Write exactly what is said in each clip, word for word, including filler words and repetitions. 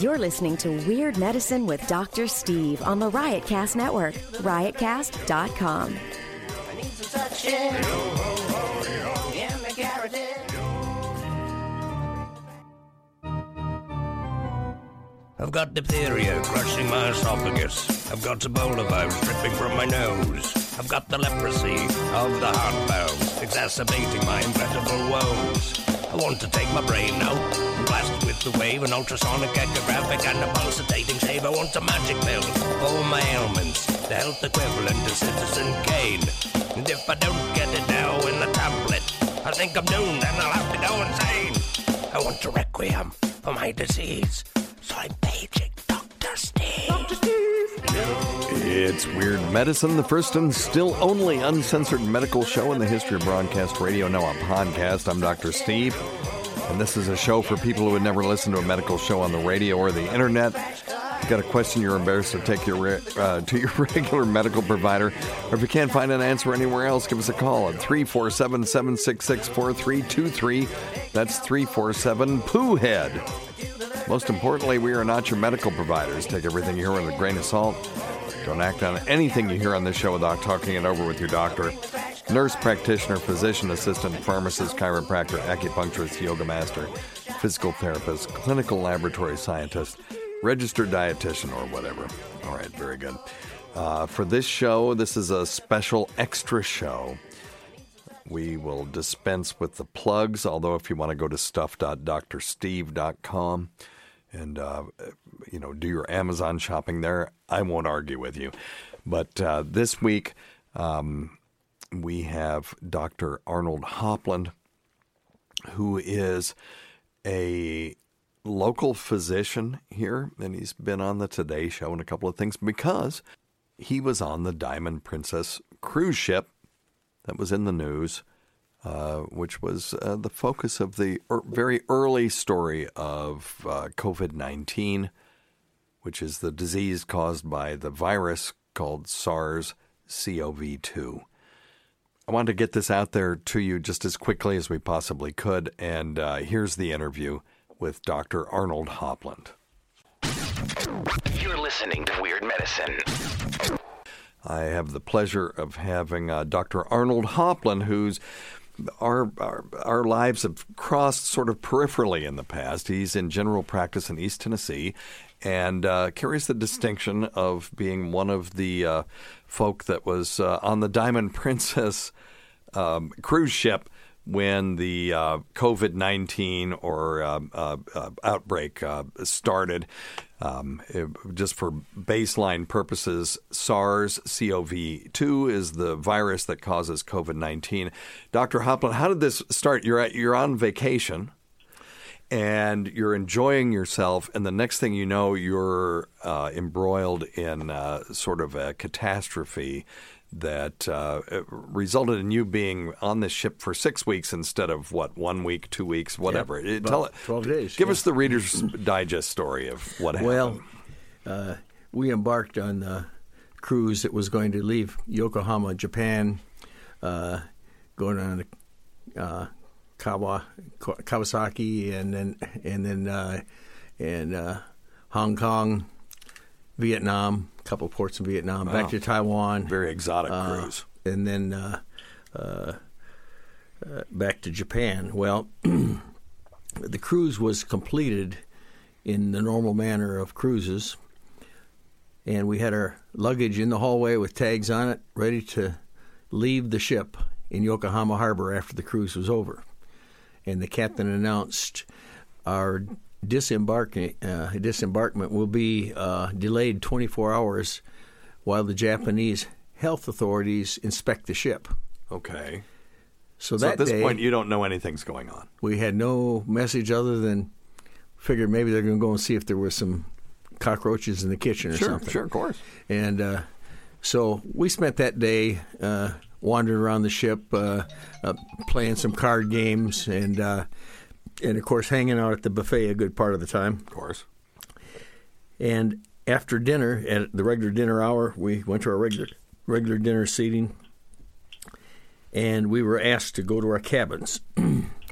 You're listening to Weird Medicine with Doctor Steve on the Riotcast Network, riotcast dot com. I need some such shit in the garret. I've got diphtheria crushing my esophagus. I've got Ebola virus dripping from my nose. I've got the leprosy of the heart valves, exacerbating my inevitable woes. I want to take my brain out and blast it with the wave, an ultrasonic, echographic, and a pulsating shave. I want a magic pill for my ailments, the health equivalent to Citizen Kane. And if I don't get it now in the tablet, I think I'm doomed and I'll have to go insane. I want a requiem for my disease. So I'm paging Doctor Steve. Doctor Steve. It's Weird Medicine, the first and still only uncensored medical show in the history of broadcast radio, now a podcast. I'm Doctor Steve, and this is a show for people who would never listen to a medical show on the radio or the internet. You've got a question you're embarrassed to take your uh, to your regular medical provider, or if you can't find an answer anywhere else, give us a call at three four seven, seven six six, four three two three. That's three four seven, P O O H E A D. Most importantly, we are not your medical providers. Take everything you hear with a grain of salt. Don't act on anything you hear on this show without talking it over with your doctor, nurse practitioner, physician assistant, pharmacist, chiropractor, acupuncturist, yoga master, physical therapist, clinical laboratory scientist, registered dietitian, or whatever. All right, very good. Uh, for this show, this is a special extra show. We will dispense with the plugs, although if you want to go to stuff dot dr steve dot com, and, uh, you know, do your Amazon shopping there. I won't argue with you. But uh, this week, um, we have Doctor Arnold Hopland, who is a local physician here. And he's been on the Today Show and a couple of things because he was on the Diamond Princess cruise ship that was in the news, Uh, which was uh, the focus of the er- very early story of uh, covid nineteen, which is the disease caused by the virus called SARS-C o V two. I wanted to get this out there to you just as quickly as we possibly could, and uh, here's the interview with Doctor Arnold Hopland. You're listening to Weird Medicine. I have the pleasure of having uh, Doctor Arnold Hopland, who's Our, our our lives have crossed sort of peripherally in the past. He's in general practice in East Tennessee and uh, carries the distinction of being one of the uh, folk that was uh, on the Diamond Princess um, cruise ship when the uh, covid nineteen or uh, uh, uh, outbreak uh, started. Um, it, just for baseline purposes, SARS-C o V two is the virus that causes covid nineteen. Doctor Hopland, how did this start? You're at, you're on vacation, and you're enjoying yourself, and the next thing you know, you're uh, embroiled in uh, sort of a catastrophe that uh, resulted in you being on this ship for six weeks instead of, what, one week, two weeks, whatever. Yeah, Tell it, twelve days. Give yeah. us the Reader's Digest story of what happened. Well, uh, we embarked on a cruise that was going to leave Yokohama, Japan, uh, going on to uh, Kawa, Kawasaki, and then and then uh, and uh, Hong Kong, Vietnam, a couple of ports in Vietnam, wow. back to Taiwan. Very exotic uh, cruise. And then uh, uh, uh, back to Japan. Well, the cruise was completed in the normal manner of cruises, and we had our luggage in the hallway with tags on it, ready to leave the ship in Yokohama Harbor after the cruise was over. And the captain announced our Disembarking, uh, disembarkment will be uh, delayed twenty-four hours while the Japanese health authorities inspect the ship. Okay. So, that so at this day, point, you don't know anything's going on. We had no message other than figured maybe they're going to go and see if there were some cockroaches in the kitchen or sure, something. Sure, sure, of course. And uh, so we spent that day uh, wandering around the ship, uh, uh, playing some card games and... Uh, And, of course, hanging out at the buffet a good part of the time. Of course. And after dinner, at the regular dinner hour, we went to our regular regular dinner seating, and we were asked to go to our cabins.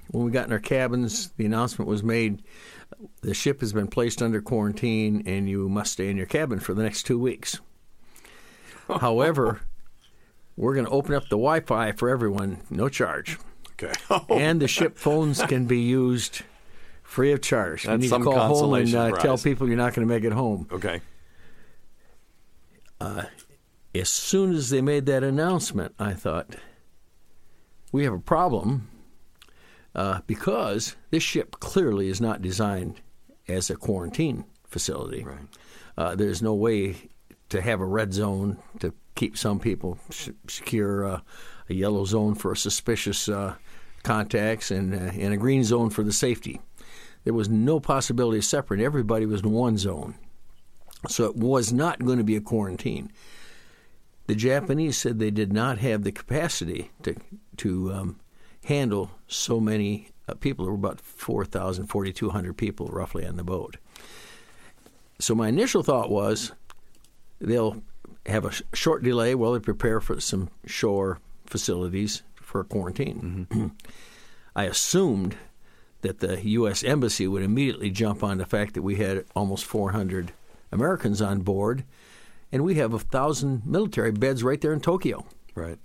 when we got in our cabins, the announcement was made, the ship has been placed under quarantine and you must stay in your cabin for the next two weeks. However, we're going to open up the Wi-Fi for everyone, no charge. Okay. Oh. And the ship phones can be used free of charge. That's you need some to call home and uh, tell people you're not going to make it home. Okay. Uh, as soon as they made that announcement, I thought, we have a problem uh, because this ship clearly is not designed as a quarantine facility. Right. Uh, there's no way to have a red zone to keep some people sh- secure, uh, a yellow zone for suspicious uh, contacts, and, uh, and a green zone for the safety. There was no possibility of separating. Everybody was in one zone. So it was not going to be a quarantine. The Japanese said they did not have the capacity to to um, handle so many uh, people. There were about four thousand, four thousand two hundred people roughly on the boat. So my initial thought was they'll have a sh- short delay while they prepare for some shore facilities for quarantine. Mm-hmm. I assumed that the U S Embassy would immediately jump on the fact that we had almost four hundred Americans on board, and we have a thousand military beds right there in Tokyo. Right.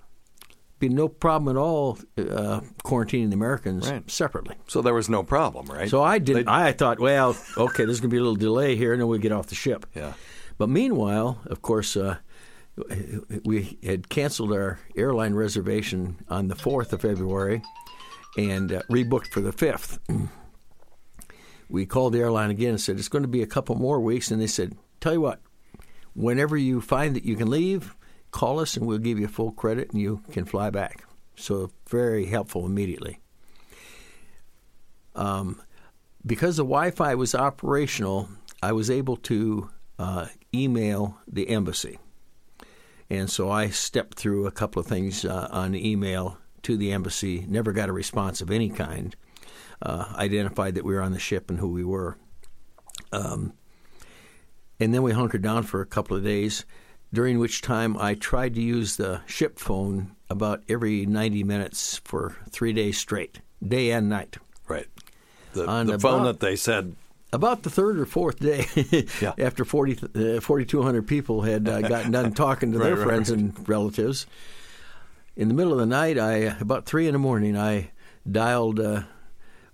Be no problem at all uh, quarantining the Americans right. separately. So there was no problem, right? So I didn't. They'd... I thought, well, okay, there's going to be a little delay here, and then we'll get off the ship. Yeah. But meanwhile, of course, uh, we had canceled our airline reservation on the fourth of February and uh, rebooked for the fifth. We called the airline again and said, it's going to be a couple more weeks. And they said, tell you what, whenever you find that you can leave, call us and we'll give you full credit and you can fly back. So very helpful immediately. Um, because the Wi-Fi was operational, I was able to uh, email the embassy. And so I stepped through a couple of things uh, on the email to the embassy, never got a response of any kind. Uh, identified that we were on the ship and who we were. Um, and then we hunkered down for a couple of days, during which time I tried to use the ship phone about every ninety minutes for three days straight, day and night. Right. The, the about, phone that they said. About the third or fourth day, yeah. after forty, uh, four thousand two hundred people had uh, gotten done talking to right, their right, friends right. and relatives. In the middle of the night, I about three in the morning, I dialed... Uh,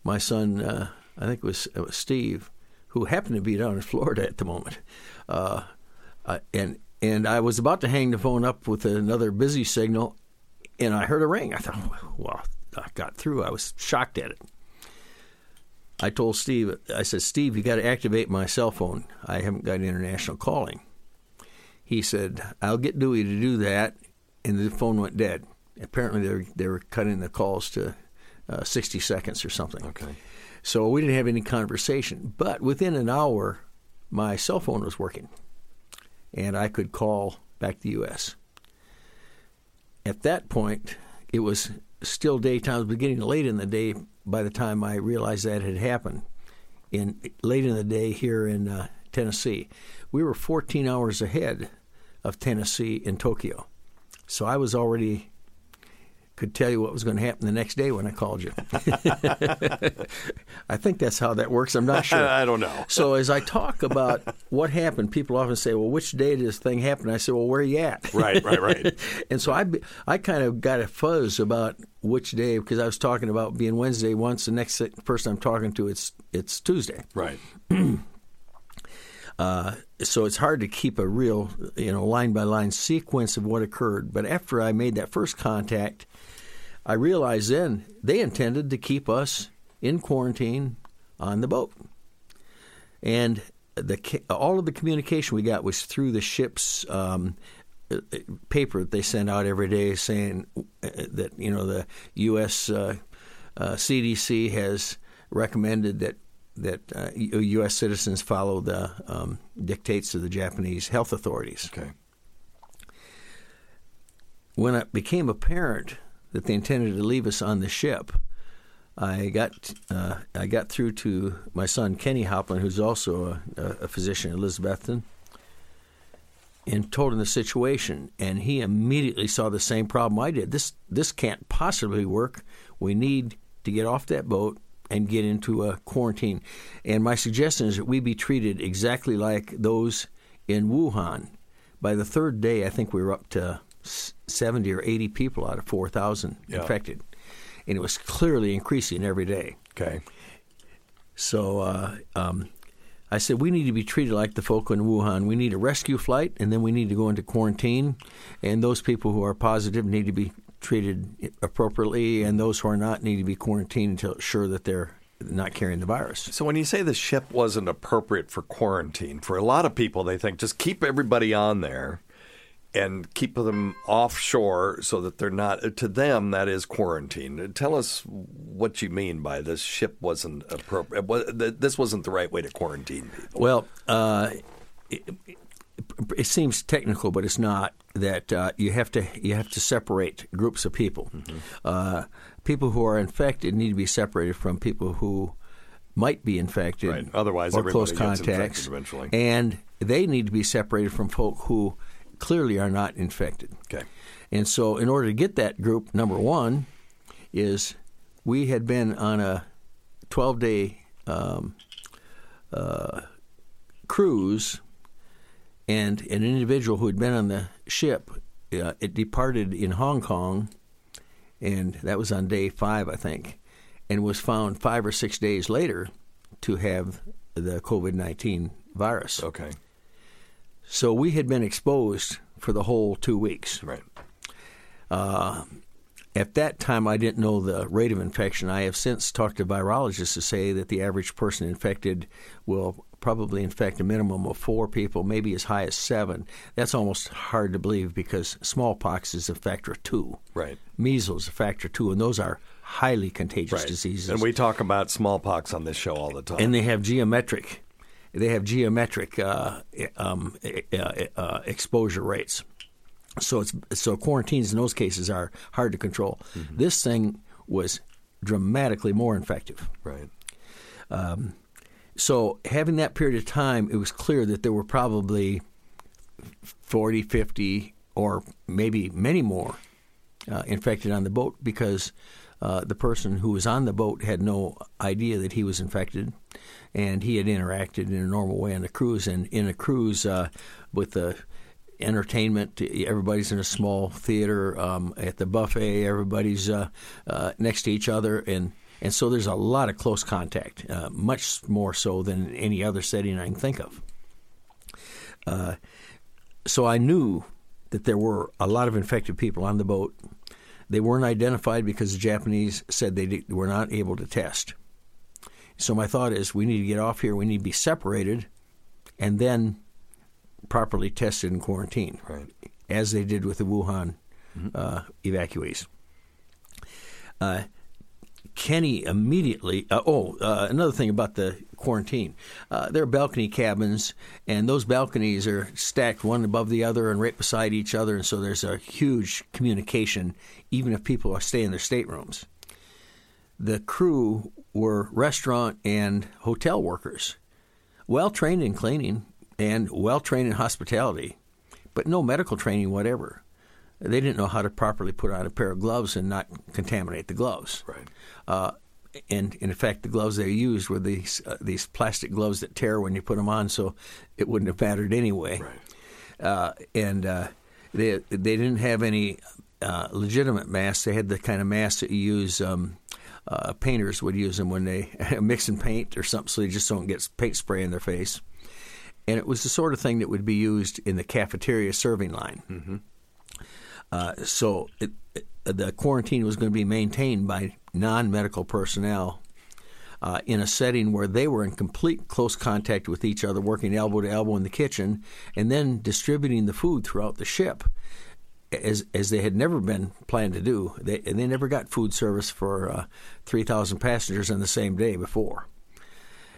My son, uh, I think it was, it was Steve, who happened to be down in Florida at the moment. Uh, I, and and I was about to hang the phone up with another busy signal, and I heard a ring. I thought, well, I got through. I was shocked at it. I told Steve, I said, Steve, you got to activate my cell phone. I haven't got international calling. He said, I'll get Dewey to do that, and the phone went dead. Apparently they were, they were cutting the calls to Uh, sixty seconds or something. Okay. So we didn't have any conversation. But within an hour, my cell phone was working, and I could call back to the U S. At that point, it was still daytime. It was beginning late in the day by the time I realized that had happened. In late in the day here in uh, Tennessee. We were fourteen hours ahead of Tennessee and Tokyo. So I was already... could tell you what was going to happen the next day when I called you. I think that's how that works. I'm not sure. I don't know. So as I talk about what happened, people often say, well, which day did this thing happen? I say, well, where are you at? Right, right, right. And so I, I kind of got a fuzz about which day, because I was talking about being Wednesday once. The next person I'm talking to, it's it's Tuesday. Right. uh, so it's hard to keep a real, you know, line-by-line sequence of what occurred. But after I made that first contact, I realized then they intended to keep us in quarantine on the boat. And the all of the communication we got was through the ship's um, paper that they send out every day saying that, you know, the U S Uh, uh, C D C has recommended that, that uh, U S citizens follow the um, dictates of the Japanese health authorities. Okay. When it became apparent that they intended to leave us on the ship, I got uh, I got through to my son, Kenny Hopland, who's also a, a physician in Elizabethton, and told him the situation. And he immediately saw the same problem I did. This this can't possibly work. We need to get off that boat and get into a quarantine. And my suggestion is that we be treated exactly like those in Wuhan. By the third day, I think we were up to seventy or eighty people out of four thousand yeah. infected. And it was clearly increasing every day. Okay. So uh, um, I said, we need to be treated like the folk in Wuhan. We need a rescue flight, and then we need to go into quarantine. And those people who are positive need to be treated appropriately, and those who are not need to be quarantined until sure that they're not carrying the virus. So when you say the ship wasn't appropriate for quarantine, for a lot of people, they think just keep everybody on there and keep them offshore so that they're not, to them, that is quarantine. Tell us what you mean by this ship wasn't appropriate. This wasn't the right way to quarantine people. Well, uh, it, it seems technical, but it's not, that uh, you have to you have to separate groups of people. Mm-hmm. Uh, people who are infected need to be separated from people who might be infected, right. Otherwise, or close contacts, eventually. And they need to be separated from folk who clearly are not infected. Okay. And so in order to get that group, number one, is we had been on a twelve-day um, uh, cruise, and an individual who had been on the ship, uh, it departed in Hong Kong, and that was on day five, I think, and was found five or six days later to have the COVID nineteen virus. Okay. So we had been exposed for the whole two weeks. Right. Uh, at that time, I didn't know the rate of infection. I have since talked to virologists to say that the average person infected will probably infect a minimum of four people, maybe as high as seven. That's almost hard to believe because smallpox is a factor of two. Right. Measles is a factor of two, and those are highly contagious right. diseases. And we talk about smallpox on this show all the time. And they have geometric. They have geometric uh, um, uh, uh, exposure rates. So it's so quarantines in those cases are hard to control. Mm-hmm. This thing was dramatically more infective. Right. Um, so having that period of time, it was clear that there were probably forty, fifty, or maybe many more uh, infected on the boat because uh, the person who was on the boat had no idea that he was infected. And he had interacted in a normal way on a cruise. And in a cruise uh, with the entertainment, everybody's in a small theater um, at the buffet. Everybody's uh, uh, next to each other. And, and so there's a lot of close contact, uh, much more so than any other setting I can think of. Uh, so I knew that there were a lot of infected people on the boat. They weren't identified because the Japanese said they did, were not able to test. So my thought is we need to get off here. We need to be separated and then properly tested and quarantined, right. as they did with the Wuhan mm-hmm. uh, evacuees. Uh, Kenny immediately uh, – oh, uh, another thing about the quarantine. Uh, there are balcony cabins, and those balconies are stacked one above the other and right beside each other, and so there's a huge communication even if people are staying in their staterooms. The crew were restaurant and hotel workers, well-trained in cleaning and well-trained in hospitality, but no medical training whatever. They didn't know how to properly put on a pair of gloves and not contaminate the gloves. Right. Uh, and, in fact, the gloves they used were these uh, these plastic gloves that tear when you put them on, so it wouldn't have mattered anyway. Right. Uh, and uh, they they didn't have any uh, legitimate masks. They had the kind of masks that you use um, – Uh, painters would use them when they mix and paint or something so they just don't get paint spray in their face. And it was the sort of thing that would be used in the cafeteria serving line. Mm-hmm. Uh, so it, it, the quarantine was going to be maintained by non-medical personnel uh, in a setting where they were in complete close contact with each other, working elbow to elbow in the kitchen, and then distributing the food throughout the ship. As as they had never been planned to do, they, and they never got food service for uh, three thousand passengers on the same day before.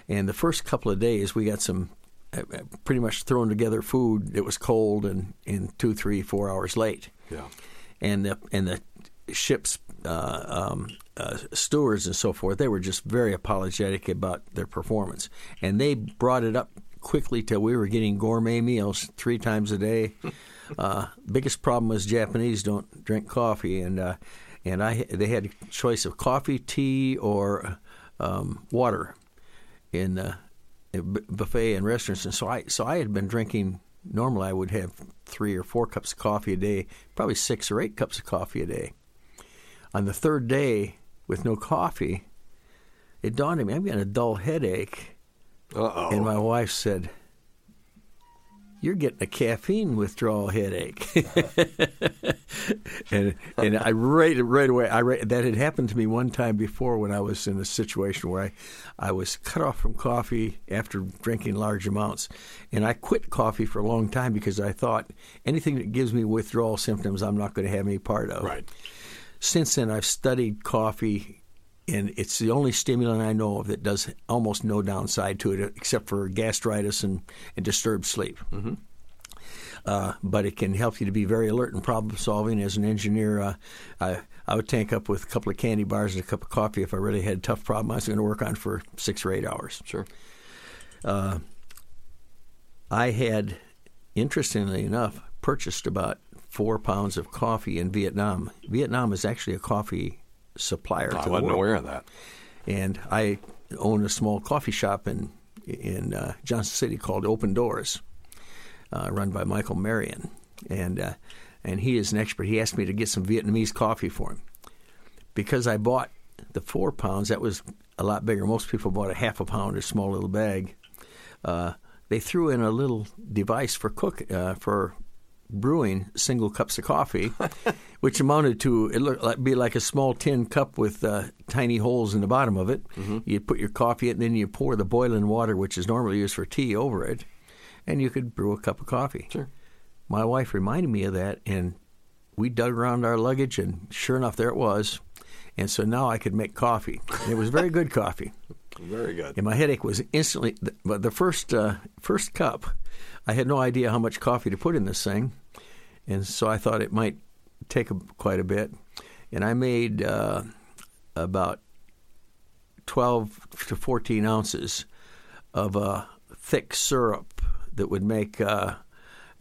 And the first couple of days, we got some uh, pretty much thrown together food that was cold and, and two, three, four hours late. Yeah. And the and the ship's uh, um, uh, stewards and so forth, they were just very apologetic about their performance, and they brought it up quickly till we were getting gourmet meals three times a day. Uh, biggest problem is Japanese don't drink coffee, and uh, and I they had a choice of coffee, tea, or um, water in the buffet and restaurants. And so I so I had been drinking. Normally, I would have three or four cups of coffee a day, probably six or eight cups of coffee a day. On the third day, with no coffee, it dawned on me, I'm getting a dull headache. Uh-oh. And my wife said, "You're getting a caffeine withdrawal headache." and and I right right away I that had happened to me one time before when I was in a situation where I, I was cut off from coffee after drinking large amounts, and I quit coffee for a long time because I thought anything that gives me withdrawal symptoms I'm not going to have any part of. Right. Since then I've studied coffee, and it's the only stimulant I know of that does almost no downside to it except for gastritis and, and disturbed sleep. Mm-hmm. Uh, but it can help you to be very alert and problem-solving. As an engineer, uh, I, I would tank up with a couple of candy bars and a cup of coffee if I really had a tough problem I was going to work on for six or eight hours. Sure. Uh, I had, interestingly enough, purchased about four pounds of coffee in Vietnam. Vietnam is actually a coffee supplier. I wasn't aware of that. And I own a small coffee shop in in uh, Johnson City called Open Doors, uh, run by Michael Marion, and uh, and he is an expert. He asked me to get some Vietnamese coffee for him because I bought the four pounds. That was a lot bigger. Most people bought a half a pound or small little bag. Uh, they threw in a little device for cook uh, for. brewing single cups of coffee, which amounted to, it looked like be like a small tin cup with uh, tiny holes in the bottom of it. Mm-hmm. You put your coffee in, and then you pour the boiling water, which is normally used for tea, over it, and you could brew a cup of coffee. Sure. My wife reminded me of that, and we dug around our luggage, and sure enough, there it was. And so now I could make coffee. And it was very good coffee. Very good. And my headache was instantly, but the first uh, first cup, I had no idea how much coffee to put in this thing. And so I thought it might take a, quite a bit. And I made uh, about twelve to fourteen ounces of a uh, thick syrup that would make uh,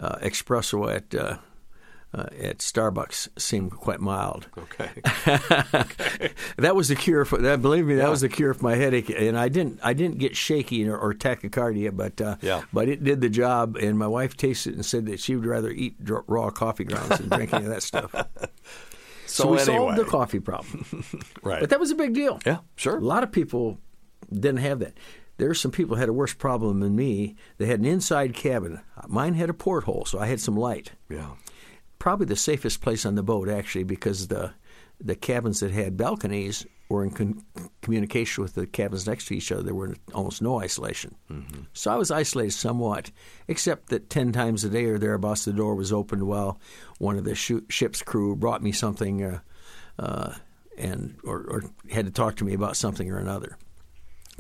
uh, espresso at uh, Uh, at Starbucks seemed quite mild. Okay. okay. That was the cure for that. Believe me, that yeah. was the cure for my headache, and I didn't I didn't get shaky or, or tachycardia, but uh, yeah. but it did the job. And my wife tasted it and said that she would rather eat raw coffee grounds than drink any of that stuff. so, so we anyway. solved the coffee problem. Right. But that was a big deal. Yeah, sure. A lot of people didn't have that. There were some people who had a worse problem than me. They had an inside cabin. Mine had a porthole, so I had some light. Yeah. Probably the safest place on the boat, actually, because the the cabins that had balconies were in con- communication with the cabins next to each other. There were almost no isolation. Mm-hmm. So I was isolated somewhat, except that ten times a day or thereabouts the door was opened while one of the sh- ship's crew brought me something uh, uh, and or, or had to talk to me about something or another.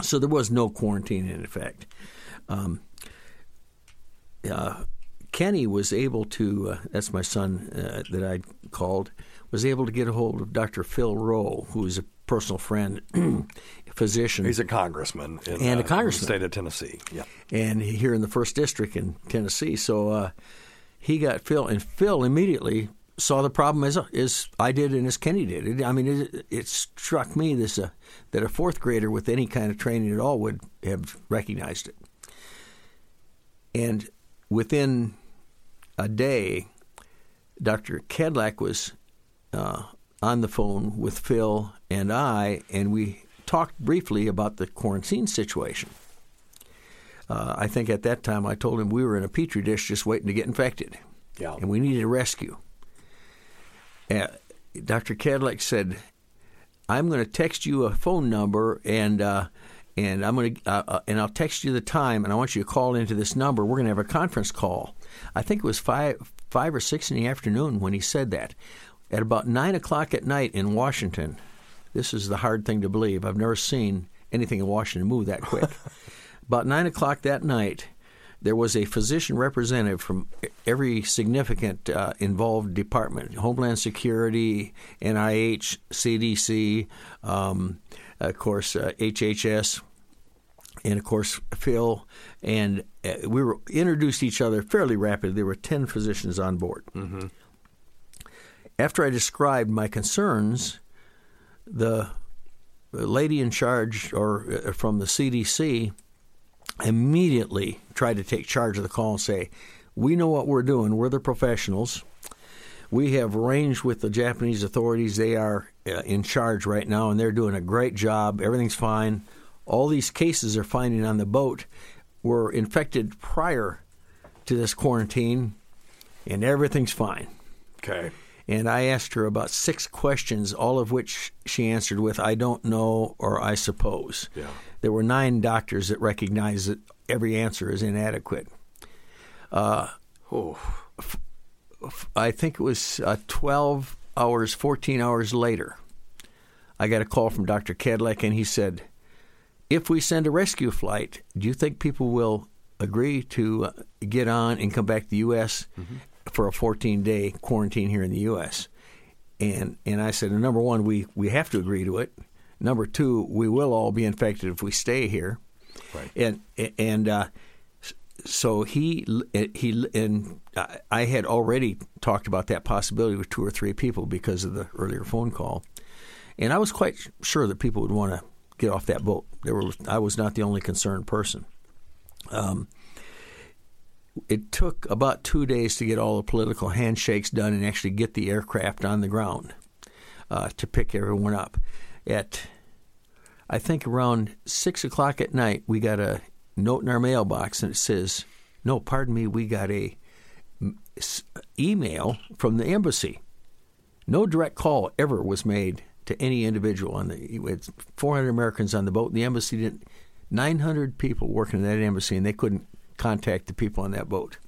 So there was no quarantine in effect. Um, uh, Kenny was able to, uh, that's my son uh, that I called, was able to get a hold of Doctor Phil Roe, who is a personal friend, physician. He's a congressman. In, and a congressman. Uh, in the state of Tennessee. Yeah. And here in the first district in Tennessee. So uh, he got Phil, and Phil immediately saw the problem as, as I did and as Kenny did. It, I mean, it, it struck me this uh, that a fourth grader with any kind of training at all would have recognized it. And within a day, Doctor Kedlack was uh, on the phone with Phil and I, and we talked briefly about the quarantine situation. Uh, I think at that time I told him we were in a petri dish just waiting to get infected, yeah. and we needed a rescue. Uh, Doctor Kedlack said, "I'm going to text you a phone number and uh, and I'm going to uh, uh, and I'll text you the time, and I want you to call into this number. We're going to have a conference call." I think it was five, five or six in the afternoon when he said that. At about nine o'clock at night in Washington, this is the hard thing to believe. I've never seen anything in Washington move that quick. About nine o'clock that night, there was a physician representative from every significant uh, involved department: Homeland Security, N I H, C D C, um, of course uh, H H S. And, of course, Phil and uh, we were introduced to each other fairly rapidly. There were ten physicians on board. Mm-hmm. After I described my concerns, the lady in charge or from the C D C immediately tried to take charge of the call and say, we know what we're doing. We're the professionals. We have arranged with the Japanese authorities. They are in charge right now, and they're doing a great job. Everything's fine. All these cases are finding on the boat were infected prior to this quarantine, and everything's fine. Okay. And I asked her about six questions, all of which she answered with, I don't know, or I suppose. Yeah. There were nine doctors that recognized that every answer is inadequate. Uh, oh. f- f- I think it was uh, twelve hours, fourteen hours later, I got a call from Doctor Cadillac, and he said, if we send a rescue flight, do you think people will agree to uh, get on and come back to the U S? Mm-hmm. For a fourteen-day quarantine here in the U S And and I said, number one, we, we have to agree to it. Number two, we will all be infected if we stay here. Right. And and uh, so he he and I had already talked about that possibility with two or three people because of the earlier phone call, and I was quite sure that people would want to get off that boat. There were I was not the only concerned person. Um. It took about two days to get all the political handshakes done and actually get the aircraft on the ground uh, to pick everyone up. At, I think, around six o'clock at night, we got a note in our mailbox, and it says, no, pardon me, we got a email from the embassy. No direct call ever was made to any individual. On the, it's four hundred Americans on the boat, and the embassy didn't. nine hundred people working in that embassy, and they couldn't contact the people on that boat.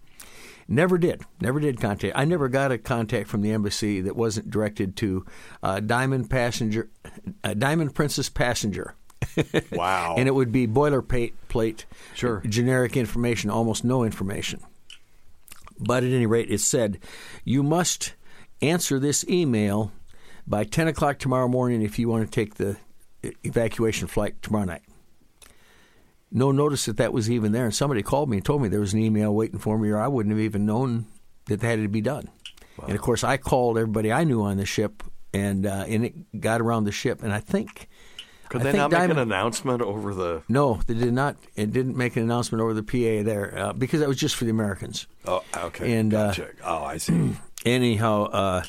Never did. Never did contact. I never got a contact from the embassy that wasn't directed to uh, Diamond passenger, uh, Diamond Princess passenger. Wow. And it would be boilerplate, sure, generic information, almost no information. But at any rate, it said, you must answer this email by ten o'clock tomorrow morning if you want to take the evacuation flight tomorrow night. No notice that that was even there. And somebody called me and told me there was an email waiting for me, or I wouldn't have even known that that had to be done. Wow. And, of course, I called everybody I knew on the ship, and uh, and it got around the ship. And I think – Could I they think not Diamond, make an announcement over the – No, they did not. It didn't make an announcement over the P A there uh, because that was just for the Americans. Oh, okay. And, gotcha. Uh, oh, I see. Anyhow, uh,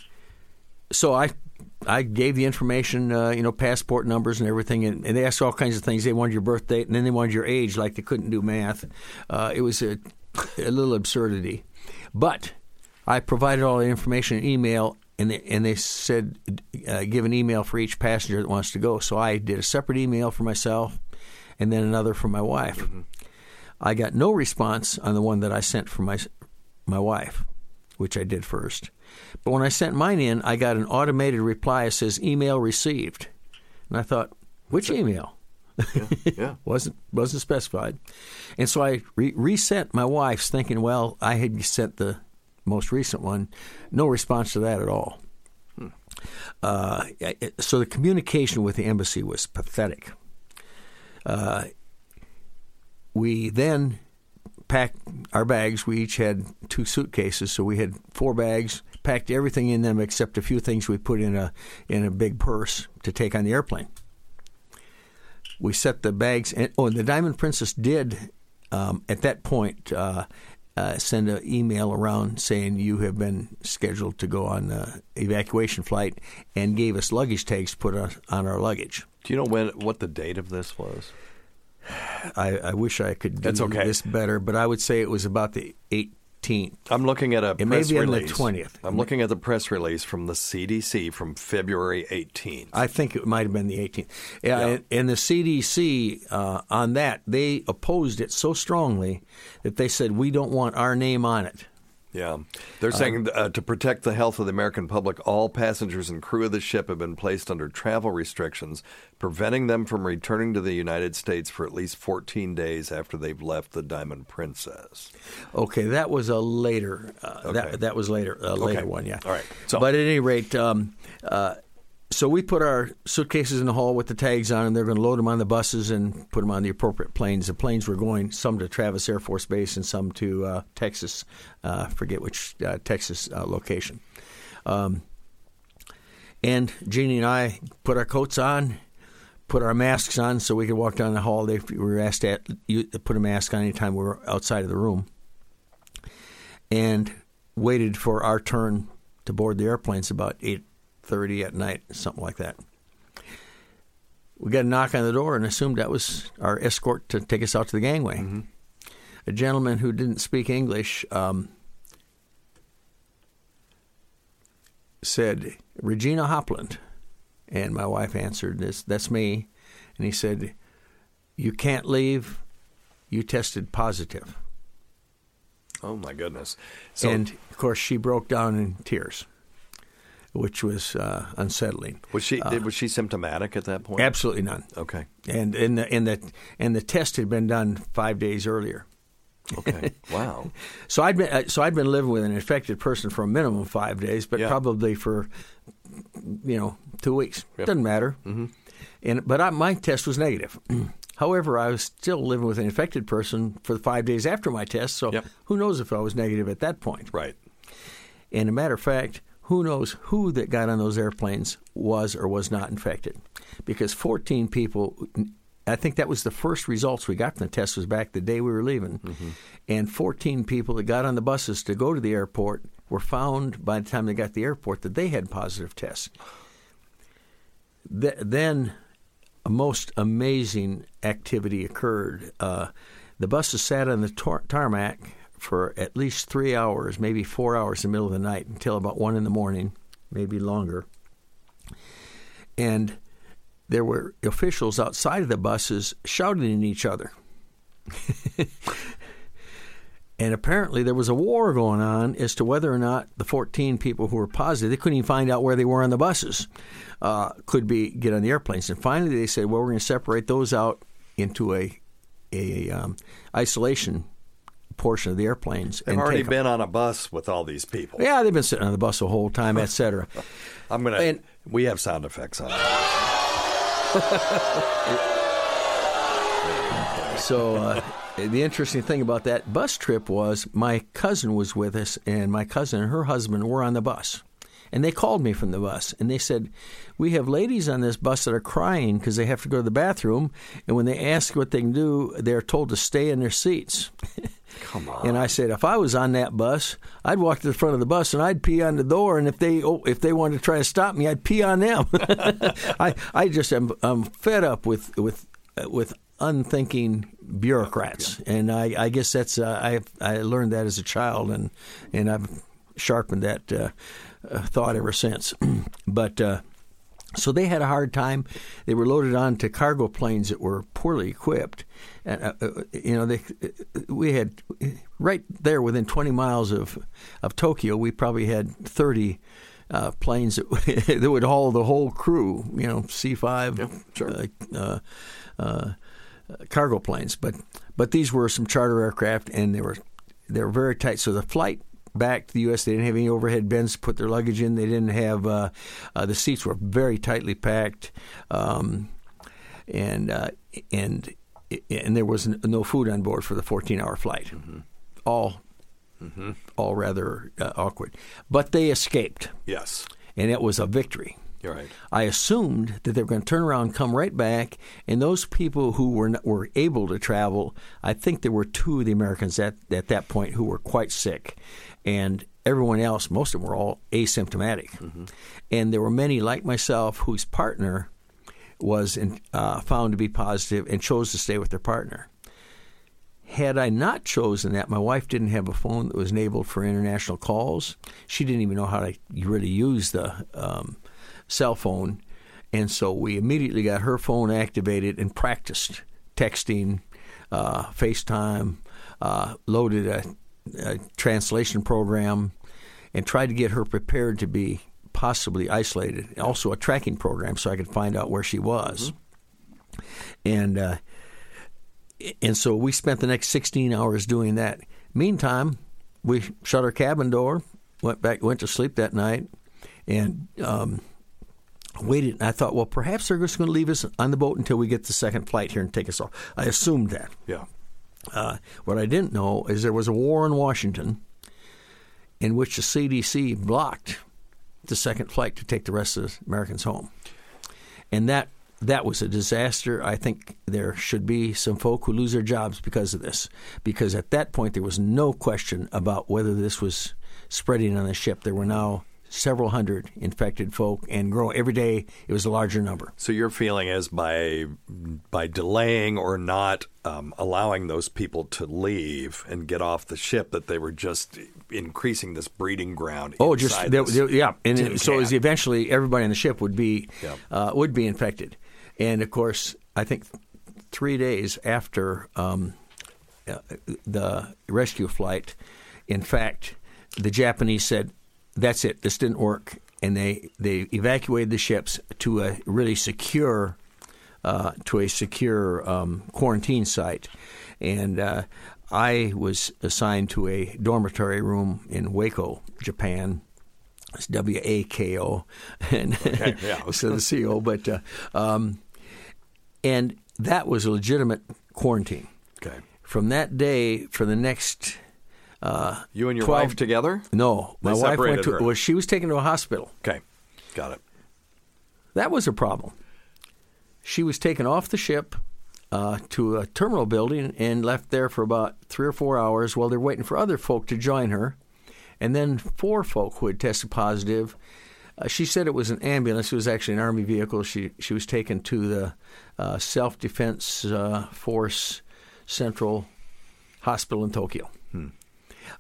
so I – I gave the information, uh, you know, passport numbers and everything, and, and they asked all kinds of things. They wanted your birth date, and then they wanted your age, like they couldn't do math. Uh, it was a, a little absurdity. But I provided all the information in email, and they, and they said uh, give an email for each passenger that wants to go. So I did a separate email for myself and then another for my wife. Mm-hmm. I got no response on the one that I sent for my my wife, which I did first. But when I sent mine in, I got an automated reply that says, email received. And I thought, which That's email? Yeah, yeah. wasn't wasn't specified. And so I re- resent my wife's thinking, well, I had sent the most recent one. No response to that at all. Hmm. Uh, so the communication with the embassy was pathetic. Uh, we then packed our bags. We each had two suitcases, so we had four bags. Packed everything in them except a few things we put in a in a big purse to take on the airplane. We set the bags, and oh, and the Diamond Princess did um, at that point uh, uh, send an email around saying you have been scheduled to go on the evacuation flight, and gave us luggage tags to put on, on our luggage. Do you know when what the date of this was? I, I wish I could do That's okay. this better, but I would say it was about the eighteenth. I'm looking at a it press may be release. On the twentieth. I'm looking at the press release from the C D C from February eighteenth. I think it might have been the eighteenth. Yeah, yeah. And, and the C D C uh, on that, they opposed it so strongly that they said, we don't want our name on it. Yeah. They're saying uh, to protect the health of the American public, all passengers and crew of the ship have been placed under travel restrictions, preventing them from returning to the United States for at least fourteen days after they've left the Diamond Princess. Okay, that was a later uh, okay. that that was later a later okay. one, yeah. All right. So, but at any rate, um, uh, so we put our suitcases in the hall with the tags on, and they're going to load them on the buses and put them on the appropriate planes. The planes were going, some to Travis Air Force Base and some to uh, Texas. I uh, forget which uh, Texas uh, location. Um, And Jeannie and I put our coats on, put our masks on so we could walk down the hall. They were asked to put a mask on anytime we were outside of the room, and waited for our turn to board the airplanes about eight thirty at night, something like that. We got a knock on the door and assumed that was our escort to take us out to the gangway. Mm-hmm. A gentleman who didn't speak English um, said, "Regina Hopland." And my wife answered, "This, that's me." And he said, "You can't leave. You tested positive." Oh, my goodness. So, and, of course, she broke down in tears, which was uh, unsettling. Was she uh, was she symptomatic at that point? Absolutely none. Okay. And and the, and the, and the test had been done five days earlier. Okay. Wow. so I'd been so I'd been living with an infected person for a minimum of five days, but yeah. probably for you know two weeks. Yep. Doesn't matter. Mm-hmm. And but I, my test was negative. However, I was still living with an infected person for five days after my test, so yep. who knows if I was negative at that point. Right. And a matter of fact, who knows who that got on those airplanes was or was not infected, because fourteen people, I think that was the first results we got from the test was back the day we were leaving, mm-hmm. and fourteen people that got on the buses to go to the airport were found by the time they got to the airport that they had positive tests. Th- then... A most amazing activity occurred. Uh, the buses sat on the tar- tarmac for at least three hours, maybe four hours in the middle of the night until about one in the morning, maybe longer. And there were officials outside of the buses shouting at each other. And apparently there was a war going on as to whether or not the fourteen people who were positive, they couldn't even find out where they were on the buses, uh, could be get on the airplanes. And finally they said, well, we're going to separate those out into a a um, isolation portion of the airplanes. They've and already been on a bus with all these people. Yeah, they've been sitting on the bus the whole time, et cetera. I'm gonna, and, we have sound effects on it. so... Uh, The interesting thing about that bus trip was my cousin was with us, and my cousin and her husband were on the bus. And they called me from the bus, and they said, we have ladies on this bus that are crying because they have to go to the bathroom, and when they ask what they can do, they're told to stay in their seats. Come on. And I said, if I was on that bus, I'd walk to the front of the bus, and I'd pee on the door, and if they oh, if they wanted to try to stop me, I'd pee on them. I, I just am I'm fed up with with uh, with. unthinking bureaucrats, yeah. and I, I guess that's uh, I I learned that as a child, and and I've sharpened that uh, uh, thought ever since. but uh, so they had a hard time. They were loaded onto cargo planes that were poorly equipped, and uh, uh, you know they we had right there within twenty miles of of Tokyo, we probably had thirty. Uh, planes that, that would haul the whole crew, you know, C five yeah, sure. uh, uh, uh, cargo planes. But but these were some charter aircraft, and they were they were very tight. So the flight back to the U S, they didn't have any overhead bins to put their luggage in. They didn't have uh, uh, the seats were very tightly packed, um, and uh, and and there was no food on board for the fourteen-hour flight. Mm-hmm. All. Mm-hmm. All rather uh, awkward. But they escaped. Yes. And it was a victory. You're right. I assumed that they were going to turn around and come right back. And those people who were not, were able to travel, I think there were two of the Americans at, at that point who were quite sick. And everyone else, most of them were all asymptomatic. Mm-hmm. And there were many like myself whose partner was in, uh, found to be positive and chose to stay with their partner. Had I not chosen that, my wife didn't have a phone that was enabled for international calls. She didn't even know how to really use the um, cell phone. And so we immediately got her phone activated and practiced texting, uh, FaceTime, uh, loaded a, a translation program, and tried to get her prepared to be possibly isolated. And also a tracking program so I could find out where she was. Mm-hmm. And... Uh, And so we spent the next sixteen hours doing that. Meantime, we shut our cabin door, went back, went to sleep that night, and um, waited. And I thought, well, perhaps they're just going to leave us on the boat until we get the second flight here and take us off. I assumed that. Yeah. Uh, what I didn't know is there was a war in Washington in which the C D C blocked the second flight to take the rest of the Americans home. And that that was a disaster. I think there should be some folk who lose their jobs because of this, because at that point there was no question about whether this was spreading on the ship. There were now several hundred infected folk, and grow every day it was a larger number. So your feeling is by by delaying or not um, allowing those people to leave and get off the ship, that they were just increasing this breeding ground. Oh, just they, they, yeah, and it, so as eventually everybody on the ship would be yeah. uh, would be infected, and of course I think three days after um, uh, the rescue flight, in fact, the Japanese said, that's it. This didn't work. And they, they evacuated the ships to a really secure uh, to a secure um, quarantine site. And uh, I was assigned to a dormitory room in Waco, Japan. It's W A K O. And okay, yeah. So the C O. But, uh, um, and that was a legitimate quarantine. Okay. From that day, for the next... Uh, you and your twelve, wife together? No. My wife went to, well, she was taken to a hospital. Okay. Got it. That was a problem. She was taken off the ship uh, to a terminal building and left there for about three or four hours while they're waiting for other folk to join her. And then four folk who had tested positive. Uh, she said it was an ambulance. It was actually an Army vehicle. She, she was taken to the uh, Self-Defense uh, Force Central Hospital in Tokyo. Hmm.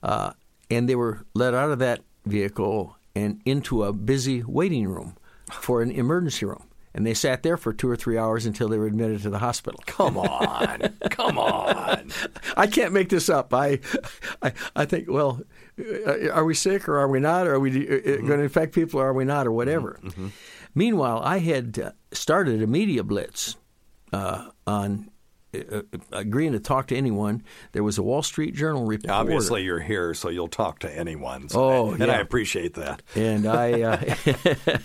Uh, and they were let out of that vehicle and into a busy waiting room for an emergency room. And they sat there for two or three hours until they were admitted to the hospital. Come on. Come on. I can't make this up. I, I I think, well, are we sick or are we not? Or are we mm-hmm. going to infect people or are we not or whatever? Mm-hmm. Meanwhile, I had started a media blitz uh, on agreeing to talk to anyone. There was a Wall Street Journal reporter. Obviously, you're here, so you'll talk to anyone. So oh, I, and yeah. I appreciate that. And I,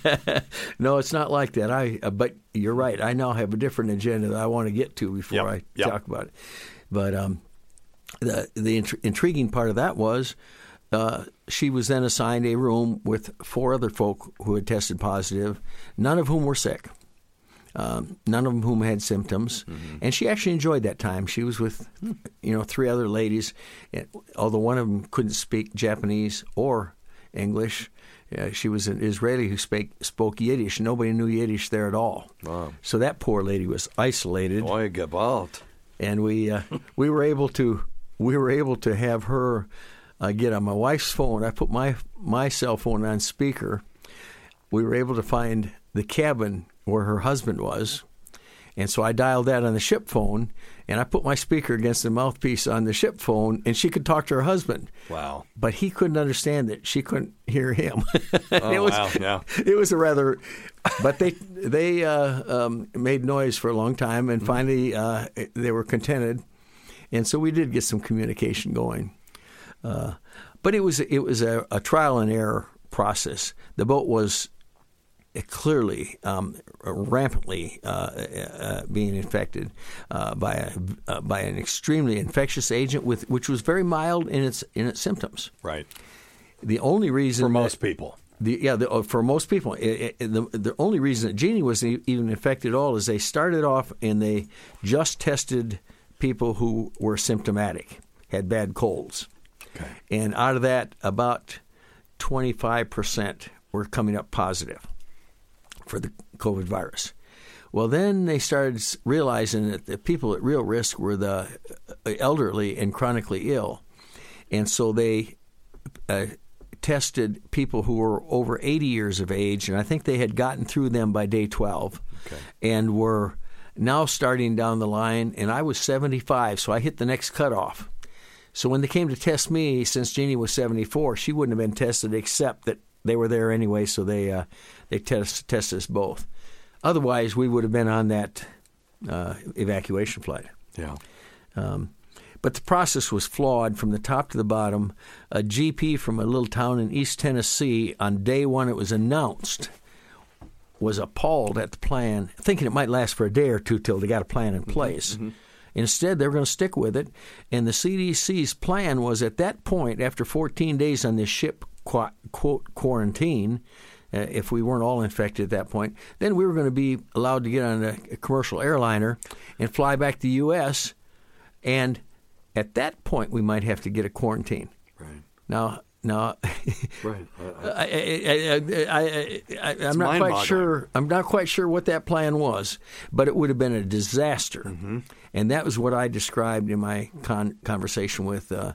uh, no, it's not like that. I, uh, but you're right. I now have a different agenda that I want to get to before yep. I yep. talk about it. But um, the the int- intriguing part of that was uh, she was then assigned a room with four other folk who had tested positive, none of whom were sick. Um, none of them whom had symptoms. Mm-hmm. And she actually enjoyed that time. She was with, you know, three other ladies, and although one of them couldn't speak Japanese or English. Uh, she was an Israeli who spake, spoke Yiddish. Nobody knew Yiddish there at all. Wow. So that poor lady was isolated. Oy, gewalt. And we uh, we were able to we were able to have her uh, get on my wife's phone. I put my my cell phone on speaker. We were able to find the cabin where her husband was. And so I dialed that on the ship phone, and I put my speaker against the mouthpiece on the ship phone, and she could talk to her husband. Wow. But he couldn't understand it. She couldn't hear him. Oh, it was, wow, yeah. It was a rather... But they they uh, um, made noise for a long time, and finally uh, they were contented. And so we did get some communication going. Uh, but it was, it was a, a trial and error process. The boat was... clearly, um, rampantly uh, uh, being infected uh, by a, uh, by an extremely infectious agent, with which was very mild in its in its symptoms. Right. The only reason for most that, people, the, yeah, the, for most people, it, it, the the only reason that Jeannie wasn't even infected at all is they started off and they just tested people who were symptomatic, had bad colds, okay. And out of that, about twenty-five percent were coming up positive for the COVID virus. Well, then they started realizing that the people at real risk were the elderly and chronically ill. And so they uh, tested people who were over eighty years of age, and I think they had gotten through them by day twelve, okay. And were now starting down the line, and I was seventy-five, so I hit the next cutoff. So when they came to test me, since Jeannie was seventy-four, she wouldn't have been tested except that they were there anyway, so they uh, they test test us both. Otherwise, we would have been on that uh, evacuation flight. Yeah. Um, but the process was flawed from the top to the bottom. A G P from a little town in East Tennessee, on day one it was announced, was appalled at the plan, thinking it might last for a day or two till they got a plan in place. Mm-hmm. Instead, they were going to stick with it. And the C D C's plan was, at that point, after fourteen days on this ship, quote, quarantine, uh, if we weren't all infected at that point, then we were going to be allowed to get on a, a commercial airliner and fly back to the U S, and at that point we might have to get a quarantine. Right. Now, now, right. I, I, I, I, I, I, I'm not quite sure. I'm not quite sure what that plan was, but it would have been a disaster, mm-hmm. and that was what I described in my con- conversation with, uh,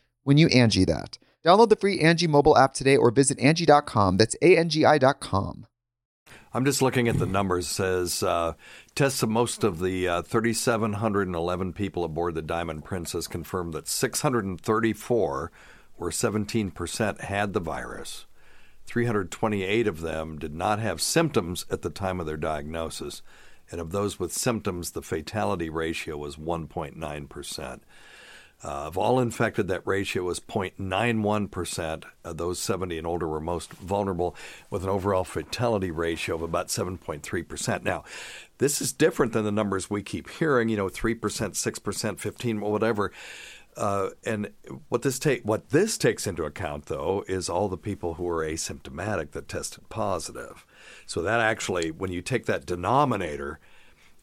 when you Angie that. Download the free Angie mobile app today or visit Angie dot com. That's A N G I dot com. I'm just looking at the numbers. It says uh, tests of most of the uh, three thousand seven hundred eleven people aboard the Diamond Princess confirmed that six hundred thirty-four, or seventeen percent, had the virus. three hundred twenty-eight of them did not have symptoms at the time of their diagnosis. And of those with symptoms, the fatality ratio was one point nine percent. Uh, of all infected, that ratio was zero point nine one percent. Uh, those seventy and older were most vulnerable, with an overall fatality ratio of about seven point three percent. Now, this is different than the numbers we keep hearing, you know, three percent, six percent, fifteen percent, whatever. Uh, and what this, ta- what this takes into account, though, is all the people who are asymptomatic that tested positive. So that actually, when you take that denominator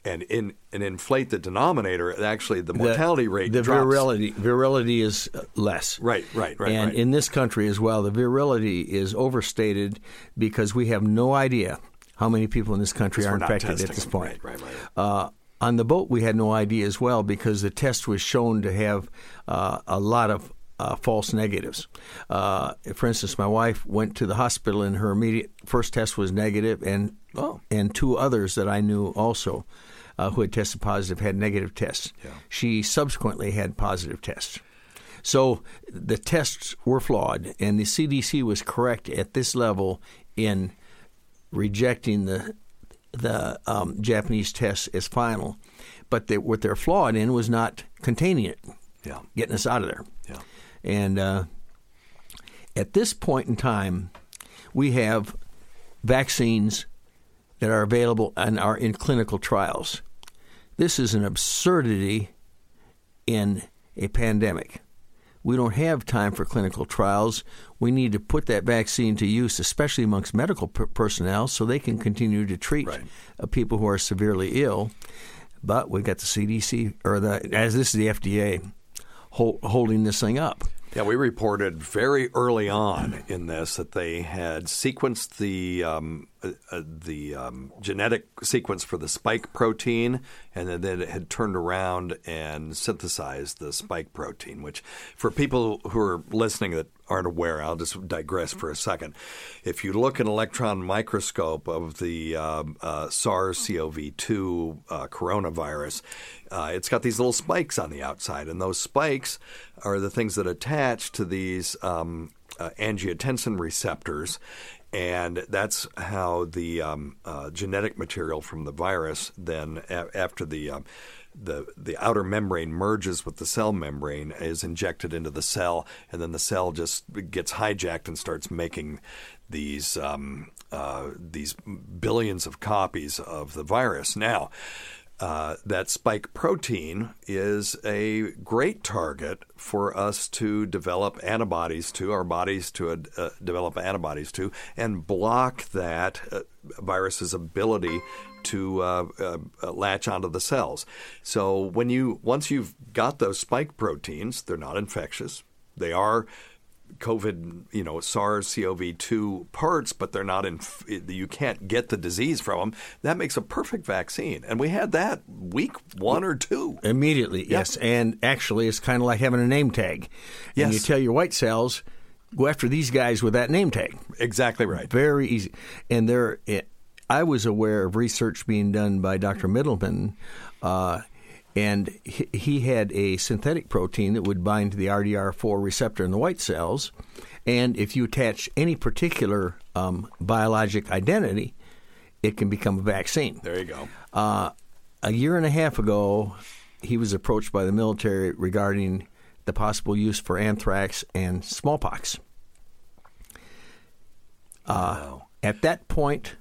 and in and inflate the denominator, actually the mortality the, rate the drops. virility virility is less. Right, right, right. And right. In this country as well, the virility is overstated because we have no idea how many people in this country are infected at this point. Right, right, right. Uh, on the boat, we had no idea as well because the test was shown to have uh, a lot of Uh, false negatives. Uh, for instance, my wife went to the hospital and her immediate first test was negative, and oh. and two others that I knew also uh, who had tested positive had negative tests. Yeah. She subsequently had positive tests. So the tests were flawed, and the C D C was correct at this level in rejecting the the um, Japanese tests as final. But they, what they're flawed in was not containing it, yeah. getting us out of there. Yeah. And uh, at this point in time, we have vaccines that are available and are in clinical trials. This is an absurdity in a pandemic. We don't have time for clinical trials. We need to put that vaccine to use, especially amongst medical per- personnel, so they can continue to treat right. uh, people who are severely ill. But we've got the C D C, or the as this is the F D A, holding this thing up. Yeah, we reported very early on in this that they had sequenced the um, uh, the um, genetic sequence for the spike protein, and then it had turned around and synthesized the spike protein, which for people who are listening that aren't aware, I'll just digress for a second. If you look in an electron microscope of the um, uh, SARS-C o V two uh, coronavirus, uh, it's got these little spikes on the outside, and those spikes are the things that attach to these um, uh, angiotensin receptors, and that's how the um, uh, genetic material from the virus then, a- after the um, The, the outer membrane merges with the cell membrane, is injected into the cell, and then the cell just gets hijacked and starts making these um, uh, these billions of copies of the virus. Now, uh, that spike protein is a great target for us to develop antibodies to, our bodies to uh, develop antibodies to, and block that uh, virus's ability to uh, uh, latch onto the cells. So when you once you've got those spike proteins, they're not infectious. They are COVID, you know, SARS-C o V two parts, but they're not in. You can't get the disease from them. That makes a perfect vaccine, and we had that week one or two immediately. Yep. Yes, and actually, it's kind of like having a name tag. Yes, and you tell your white cells, go after these guys with that name tag. Exactly right. Very easy, and there. I was aware of research being done by Doctor Middleman. Uh, And he had a synthetic protein that would bind to the R D R four receptor in the white cells. And if you attach any particular um, biologic identity, it can become a vaccine. There you go. Uh, a year and a half ago, he was approached by the military regarding the possible use for anthrax and smallpox. Uh, wow. At that point,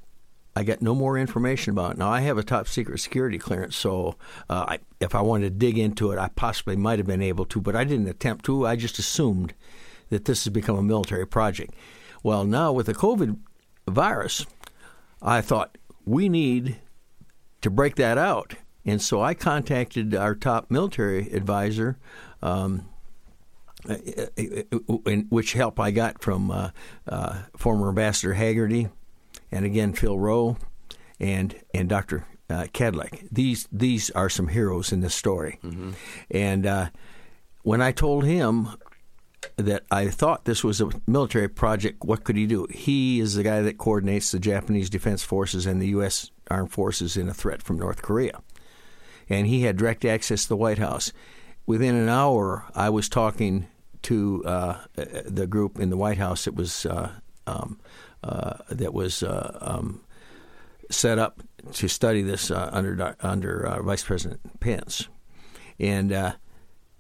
I got no more information about it. Now, I have a top secret security clearance, so uh, I, if I wanted to dig into it, I possibly might have been able to, but I didn't attempt to. I just assumed that this has become a military project. Well, now with the COVID virus, I thought we need to break that out. And so I contacted our top military advisor, um, which help I got from uh, uh, former Ambassador Haggerty, and again, Phil Roe and and Doctor Uh, Cadillac. These these are some heroes in this story. Mm-hmm. And uh, when I told him that I thought this was a military project, what could he do? He is the guy that coordinates the Japanese Defense Forces and the U S Armed Forces in a threat from North Korea. And he had direct access to the White House. Within an hour, I was talking to uh, the group in the White House that was... Uh, um, Uh, that was uh, um, set up to study this uh, under under uh, Vice President Pence, and uh,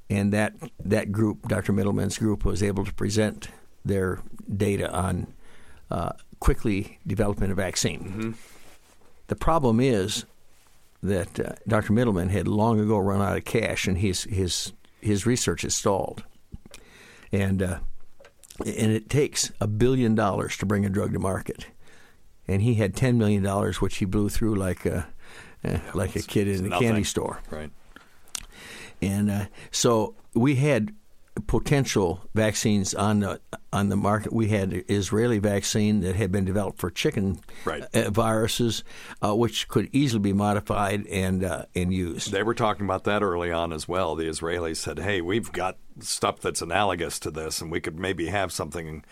and that that group, Doctor Middleman's group, was able to present their data on uh, quickly developing a vaccine. Mm-hmm. The problem is that uh, Doctor Middleman had long ago run out of cash, and his his his research has stalled, and. Uh, And it takes a billion dollars to bring a drug to market, and he had ten million dollars, which he blew through like a uh, like a kid in a candy store. Right. And uh, so we had potential vaccines on the on the market. We had an Israeli vaccine that had been developed for chicken right. viruses, uh, which could easily be modified and uh, and used. They were talking about that early on as well. The Israelis said, "Hey, we've got stuff that's analogous to this, and we could maybe have something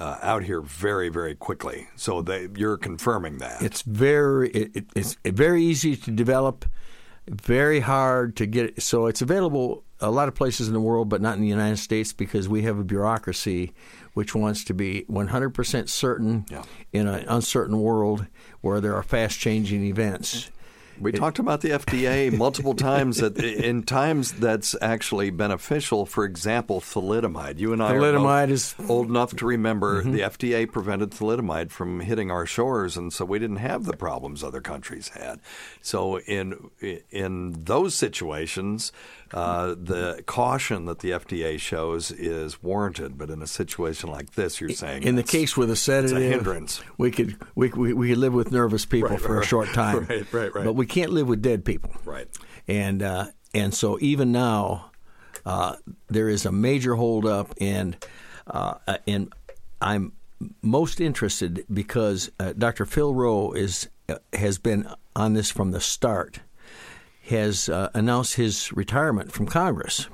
uh, out here very, very quickly." So they, you're confirming that it's very it, it's very easy to develop, very hard to get it. So it's available a lot of places in the world, but not in the United States because we have a bureaucracy which wants to be one hundred percent certain yeah. in an uncertain world where there are fast-changing events. We it, talked about the F D A multiple times that, in times that's actually beneficial. For example, thalidomide. You and I thalidomide are both is, old enough to remember mm-hmm. the F D A prevented thalidomide from hitting our shores, and so we didn't have the problems other countries had. So in in those situations, uh, the caution that the F D A shows is warranted. But in a situation like this, you're saying in the case with a sedative, it's a hindrance. We could we we, we could live with nervous people right, for right, a short time. Right, right, right. But we can't live with dead people. Right. And uh, and so even now, uh, there is a major holdup, and, uh, and I'm most interested because uh, Doctor Phil Roe is, uh, has been on this from the start, has uh, announced his retirement from Congress.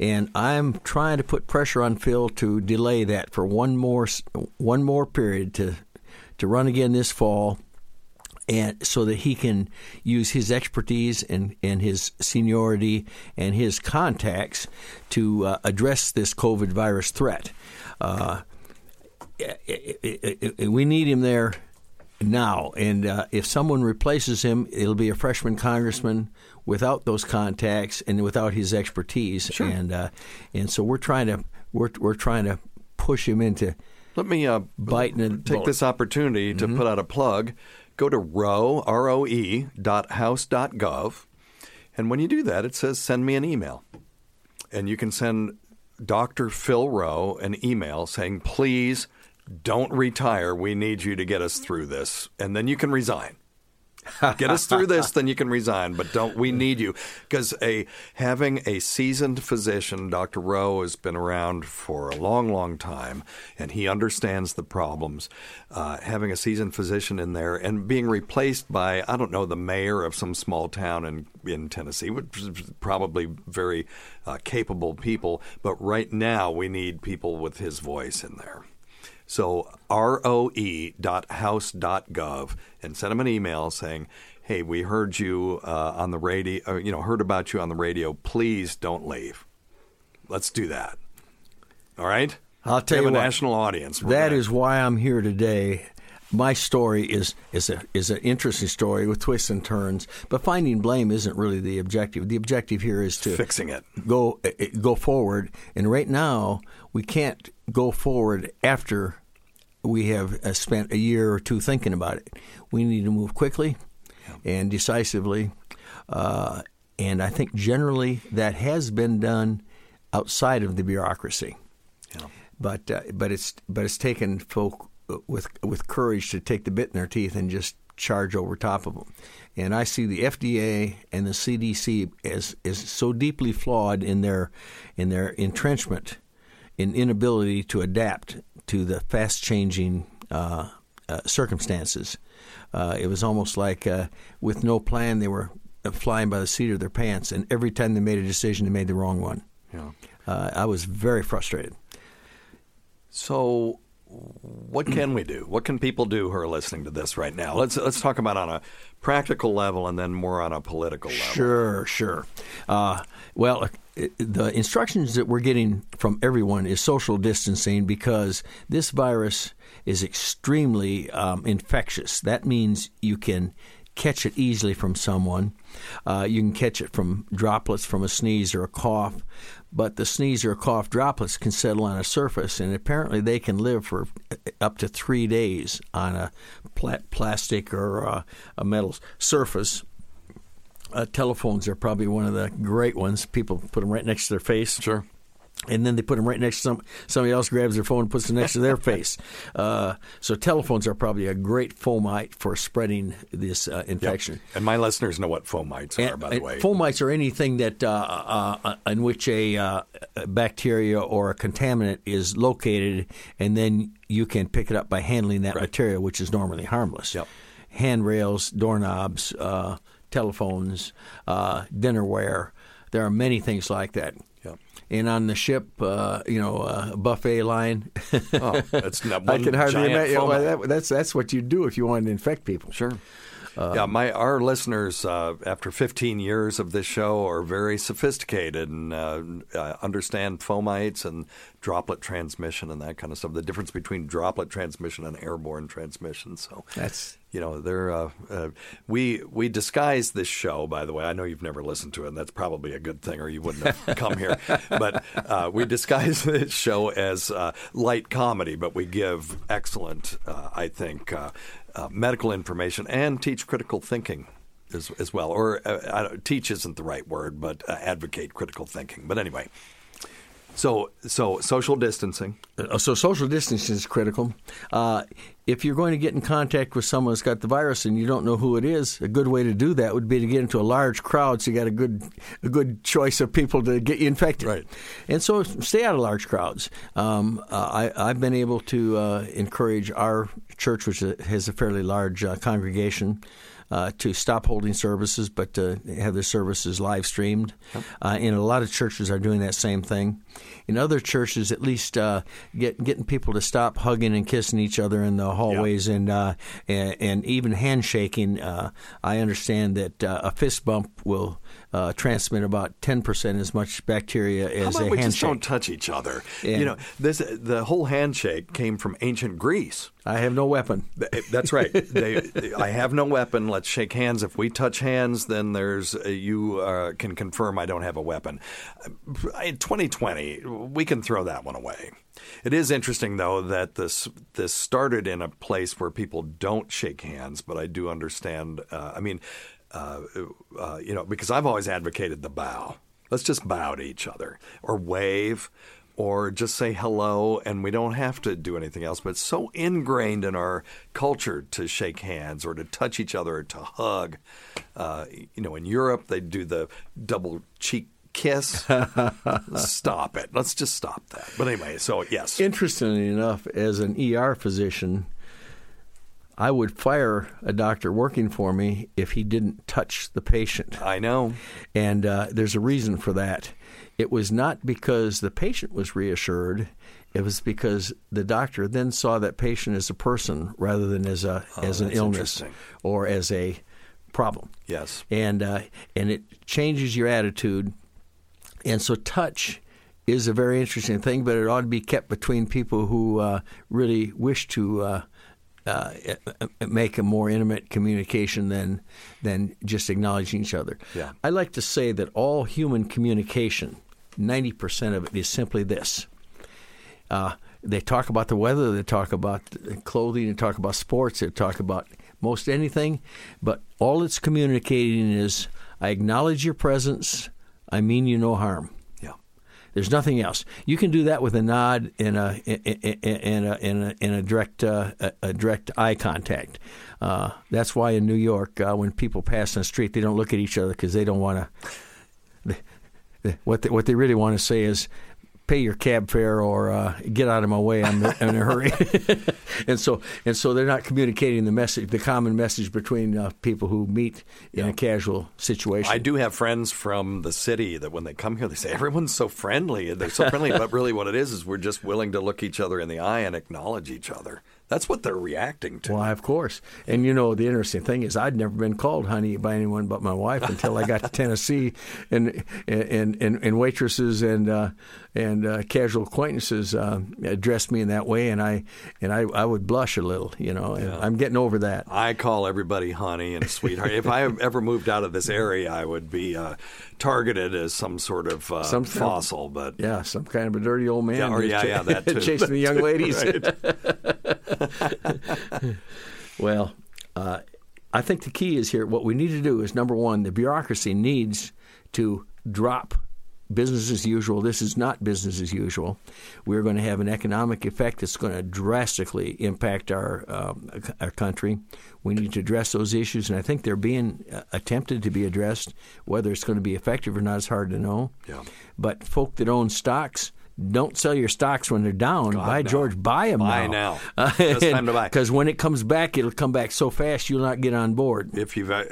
And I'm trying to put pressure on Phil to delay that for one more one more period to to run again this fall. And so that he can use his expertise and, and his seniority and his contacts to uh, address this COVID virus threat. Uh, it, it, it, we need him there now. And uh, if someone replaces him, it'll be a freshman congressman without those contacts and without his expertise. Sure. And uh, and so we're trying to we're we're trying to push him into Let me uh, Bite and take bone. this opportunity to mm-hmm. put out a plug. Go to roe, R O E, dot house dot gov. And when you do that, it says send me an email. And you can send Doctor Phil Roe an email saying, please don't retire. We need you to get us through this. And then you can resign. Get us through this, then you can resign. But don't we need you? Because a having a seasoned physician, Doctor Roe, has been around for a long, long time, and he understands the problems. Uh, having a seasoned physician in there and being replaced by, I don't know, the mayor of some small town in, in Tennessee, which is probably very uh, capable people. But right now we need people with his voice in there. So roe dot house dot gov and send them an email saying, hey, we heard you uh, on the radio, uh, you know, heard about you on the radio. Please don't leave. Let's do that. All right? I'll tell you what. We have a national audience. That is why I'm here today. My story is is a, is an interesting story with twists and turns, but finding blame isn't really the objective. The objective here is to fixing it. Go go forward, and right now we can't go forward after we have spent a year or two thinking about it. We need to move quickly and decisively, uh, and I think generally that has been done outside of the bureaucracy. Yeah. But uh, but it's but it's taken folk with with courage to take the bit in their teeth and just charge over top of them. And I see the F D A and the C D C as is so deeply flawed in their in their entrenchment, in inability to adapt to the fast changing uh, uh, circumstances. Uh, it was almost like uh, with no plan, they were flying by the seat of their pants, and every time they made a decision, they made the wrong one. Yeah. Uh, I was very frustrated. So what can we do? What can people do who are listening to this right now? Let's let's talk about on a practical level and then more on a political level. Sure, sure. Uh, well, the instructions that we're getting from everyone is social distancing because this virus is extremely um, infectious. That means you can catch it easily from someone. Uh, you can catch it from droplets from a sneeze or a cough, but the sneeze or cough droplets can settle on a surface, and apparently they can live for up to three days on a pl- plastic or a, a metal surface. Uh, telephones are probably one of the great ones. People put them right next to their face. Sure. And then they put them right next to some, somebody else grabs their phone and puts them next to their face. Uh, so telephones are probably a great fomite for spreading this uh, infection. Yep. And my listeners know what fomites and, are, by the way. Fomites are anything that uh, uh, in which a, uh, a bacteria or a contaminant is located, and then you can pick it up by handling that right. material, which is normally harmless. Yep. Handrails, doorknobs, uh, telephones, uh, dinnerware. There are many things like that. And on the ship, uh, you know, uh, buffet line. oh, that's not one I can hardly imagine. Well, that, that's that's what you do if you want to infect people. Sure. Uh, yeah, my our listeners, uh, after fifteen years of this show, are very sophisticated and uh, uh, understand fomites and droplet transmission and that kind of stuff. The difference between droplet transmission and airborne transmission. So that's you know, they're uh, uh, we we disguise this show. By the way, I know you've never listened to it, and that's probably a good thing, or you wouldn't have come here. But uh, we disguise this show as uh, light comedy, but we give excellent, uh, I think. Uh, Uh, medical information and teach critical thinking as, as well. Or uh, I don't, teach isn't the right word, but uh, advocate critical thinking. But anyway, so so social distancing. Uh, so social distancing is critical. Uh, if you're going to get in contact with someone who's got the virus and you don't know who it is, a good way to do that would be to get into a large crowd so you got a good a good choice of people to get you infected. Right. And so stay out of large crowds. Um, uh, I, I've been able to uh, encourage our church, which has a fairly large uh, congregation, uh, to stop holding services, but to have their services live streamed. Yep. Uh, and a lot of churches are doing that same thing. In other churches, at least uh, get, getting people to stop hugging and kissing each other in the hallways. Yep. and, uh, and and even handshaking. Uh, I understand that uh, a fist bump will uh, transmit about ten percent as much bacteria as a handshake. How about we just don't touch each other? And, you know, this, the whole handshake came from ancient Greece. I have no weapon. That's right. They, I have no weapon. Let's shake hands. If we touch hands, then there's a, you uh, can confirm I don't have a weapon. In twenty twenty, we can throw that one away. It is interesting, though, that this this started in a place where people don't shake hands, but I do understand. Uh, I mean, uh, uh, you know, because I've always advocated the bow. Let's just bow to each other or wave or just say hello, and we don't have to do anything else. But it's so ingrained in our culture to shake hands or to touch each other or to hug. Uh, you know, in Europe, they do the double cheek kiss. Stop it. Let's just stop that. But anyway, so yes. Interestingly enough, as an E R physician, I would fire a doctor working for me if he didn't touch the patient. I know. And uh, there's a reason for that. It was not because the patient was reassured. It was because the doctor then saw that patient as a person rather than as a oh, as an illness or as a problem. Yes. And uh, and it changes your attitude. And so touch is a very interesting thing, but it ought to be kept between people who uh, really wish to uh, uh, make a more intimate communication than than just acknowledging each other. Yeah. I like to say that all human communication, ninety percent of it is simply this. Uh, they talk about the weather, they talk about clothing, they talk about sports, they talk about most anything, but all it's communicating is, I acknowledge your presence, I mean you no harm. Yeah. There's nothing else. You can do that with a nod and a and a and a, and a direct uh, a direct eye contact. Uh, that's why in New York, uh, when people pass on the street, they don't look at each other because they don't want to. What they, what they really want to say is, pay your cab fare or uh, get out of my way. I'm in a hurry. and so and so they're not communicating the message, the common message between uh, people who meet in yeah. a casual situation. I do have friends from the city that when they come here, they say, everyone's so friendly. They're so friendly. But really what it is is we're just willing to look each other in the eye and acknowledge each other. That's what they're reacting to. Why, of course. And, you know, the interesting thing is I'd never been called honey by anyone but my wife until I got to Tennessee, and and, and, and waitresses and uh, and uh, casual acquaintances uh, addressed me in that way, and I and I, I would blush a little, you know. And yeah. I'm getting over that. I call everybody honey and sweetheart. If I ever moved out of this area, I would be uh, targeted as some sort of uh, some fossil. Of, but yeah, some kind of a dirty old man. Yeah, or, yeah, ch- yeah, that too. Chasing that the young too, ladies. Right. Well, uh, I think the key is here. What we need to do is, number one, the bureaucracy needs to drop business as usual. This is not business as usual. We're going to have an economic effect that's going to drastically impact our um, our country. We need to address those issues, and I think they're being uh, attempted to be addressed. Whether it's going to be effective or not is hard to know. Yeah. But folk that own stocks, don't sell your stocks when they're down. God, By no. George, buy them buy now. Buy now. It's time to buy. Because when it comes back, it'll come back so fast you'll not get on board. If you've, uh,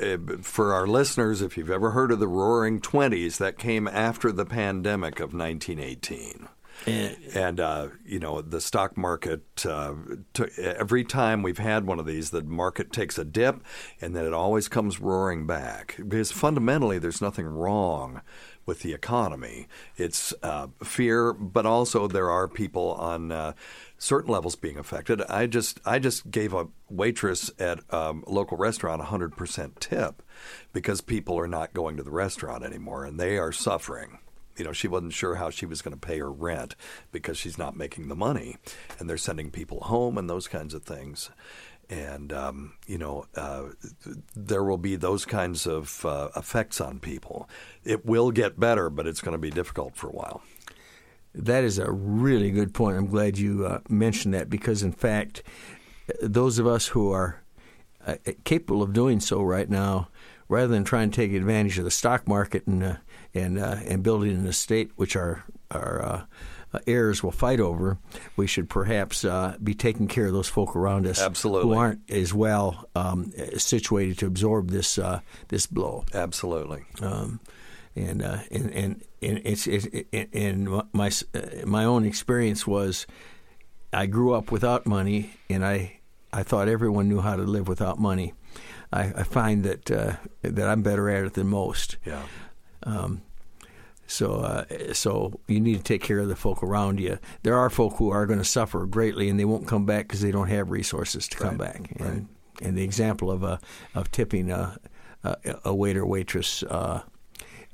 for our listeners, if you've ever heard of the Roaring Twenties, that came after the pandemic of nineteen eighteen. And, and uh, you know, the stock market, uh, t- every time we've had one of these, the market takes a dip, and then it always comes roaring back. Because fundamentally, there's nothing wrong with the economy. It's uh, fear, but also there are people on uh, certain levels being affected. I just I just gave a waitress at um, a local restaurant a one hundred percent tip because people are not going to the restaurant anymore, and they are suffering. You know, she wasn't sure how she was going to pay her rent because she's not making the money, and they're sending people home and those kinds of things. And, um, you know, uh, there will be those kinds of uh, effects on people. It will get better, but it's going to be difficult for a while. That is a really good point. I'm glad you uh, mentioned that because, in fact, those of us who are uh, capable of doing so right now, rather than trying to take advantage of the stock market and uh, and uh, and building an estate, which are are uh, Uh, heirs will fight over, we should perhaps uh, be taking care of those folk around us. Absolutely. Who aren't as well um, situated to absorb this uh, this blow. Absolutely. Um, and, uh, and and and it's it, it, and my uh, my own experience was, I grew up without money, and I I thought everyone knew how to live without money. I, I find that uh, that I'm better at it than most. Yeah. Um, So uh, so you need to take care of the folk around you. There are folk who are going to suffer greatly, and they won't come back because they don't have resources to come right. back. And, right. and the example of uh, of tipping a, a, a waiter, waitress uh,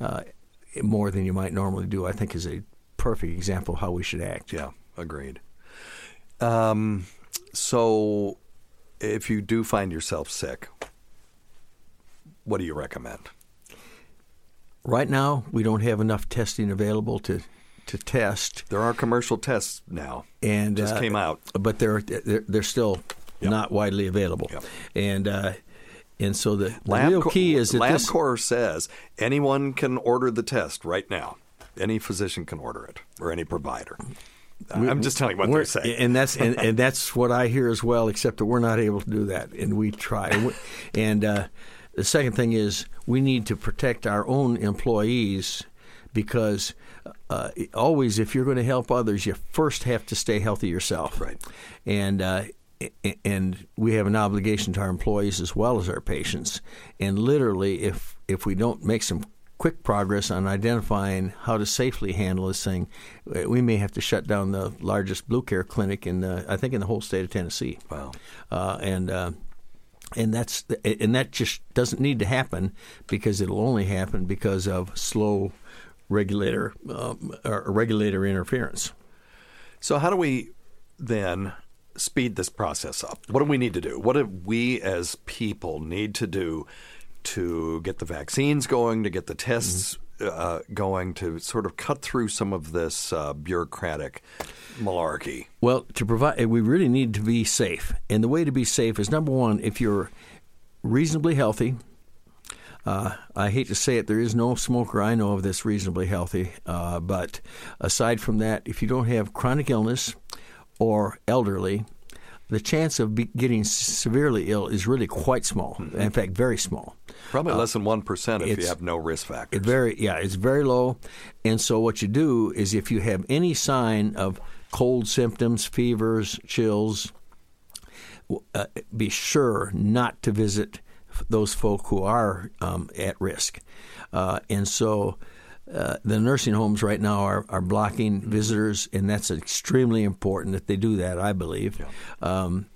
uh, more than you might normally do, I think is a perfect example of how we should act. Yeah, agreed. Um, so if you do find yourself sick, what do you recommend? Right now, we don't have enough testing available to, to test. There are commercial tests now. And just uh, came out, but they're they're, they're still yep. not widely available. Yep. And uh, and so the, the real key is that LabCorp says anyone can order the test right now. Any physician can order it, or any provider. We, I'm just telling you what they're saying, and that's and, and that's what I hear as well. Except that we're not able to do that, and we try. And uh, the second thing is we need to protect our own employees, because uh, always if you're going to help others, you first have to stay healthy yourself. Right. And uh, and we have an obligation to our employees as well as our patients. And literally, if if we don't make some quick progress on identifying how to safely handle this thing, we may have to shut down the largest Blue Care clinic in the, I think in the whole state of Tennessee. Wow. Uh, and uh, and that's and that just doesn't need to happen, because it'll only happen because of slow regulator um, or regulator interference. So how do we then speed this process up? What do we need to do? What do we as people need to do to get the vaccines going, to get the tests uh, going, to sort of cut through some of this uh, bureaucratic malarkey? Well, to provide, we really need to be safe. And the way to be safe is, number one, if you're reasonably healthy, uh, I hate to say it, there is no smoker I know of that's reasonably healthy. Uh, but aside from that, if you don't have chronic illness or elderly, the chance of be getting severely ill is really quite small. Mm-hmm. In fact, very small. Probably uh, less than one percent if you have no risk factors. It very, yeah, it's very low. And so what you do is, if you have any sign of cold symptoms, fevers, chills, uh, be sure not to visit those folk who are um, at risk. Uh, and so uh, the nursing homes right now are, are blocking mm-hmm. visitors, and that's extremely important that they do that, I believe. Yeah. Um,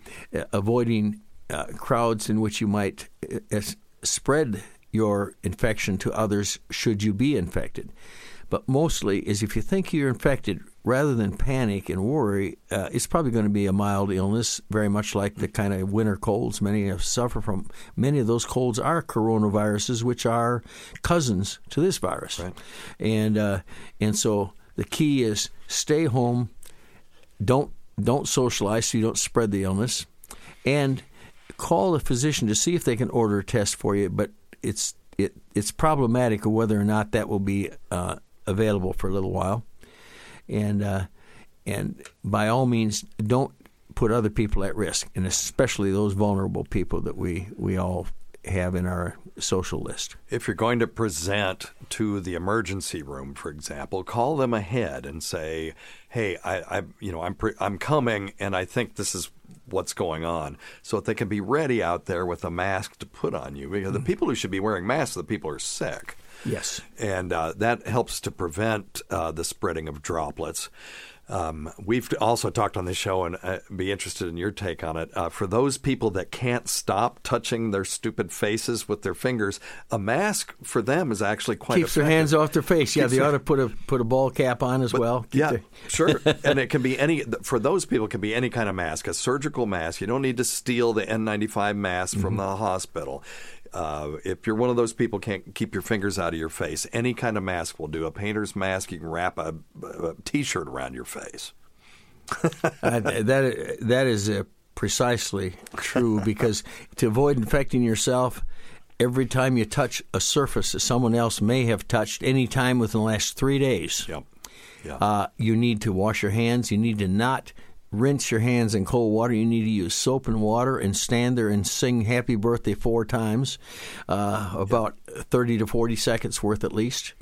avoiding uh, crowds in which you might uh, spread your infection to others should you be infected. But mostly is, if you think you're infected, rather than panic and worry, uh, it's probably going to be a mild illness, very much like the kind of winter colds many have suffered from. Many of those colds are coronaviruses, which are cousins to this virus. Right. And uh, and so the key is stay home, don't don't socialize so you don't spread the illness, and call a physician to see if they can order a test for you, but it's it it's problematic whether or not that will be uh, available for a little while. And uh, and by all means, don't put other people at risk, and especially those vulnerable people that we, we all have in our social list. If you're going to present to the emergency room, for example, call them ahead and say, "Hey, I, I you know I'm pre- I'm coming, and I think this is what's going on," so that they can be ready out there with a mask to put on you. Because mm-hmm. the people who should be wearing masks are the people who are sick. Yes. And uh, that helps to prevent uh, the spreading of droplets. Um, we've also talked on this show, and uh, be interested in your take on it. Uh, for those people that can't stop touching their stupid faces with their fingers, a mask for them is actually quite keeps effective. Their hands off their face. Keeps yeah, they their... ought to put a put a ball cap on as but, well. Keep yeah, their... sure. And it can be any for those people. It can be any kind of mask, a surgical mask. You don't need to steal the N ninety-five mask mm-hmm. from the hospital. Uh, if you're one of those people can't keep your fingers out of your face, any kind of mask will do. A painter's mask, you can wrap a, a T-shirt around your face. uh, that that is uh, precisely true, because to avoid infecting yourself, every time you touch a surface that someone else may have touched any time within the last three days, yep. yeah. uh, you need to wash your hands. You need to not rinse your hands in cold water. You need to use soap and water and stand there and sing Happy Birthday four times, uh, about thirty to forty seconds worth at least.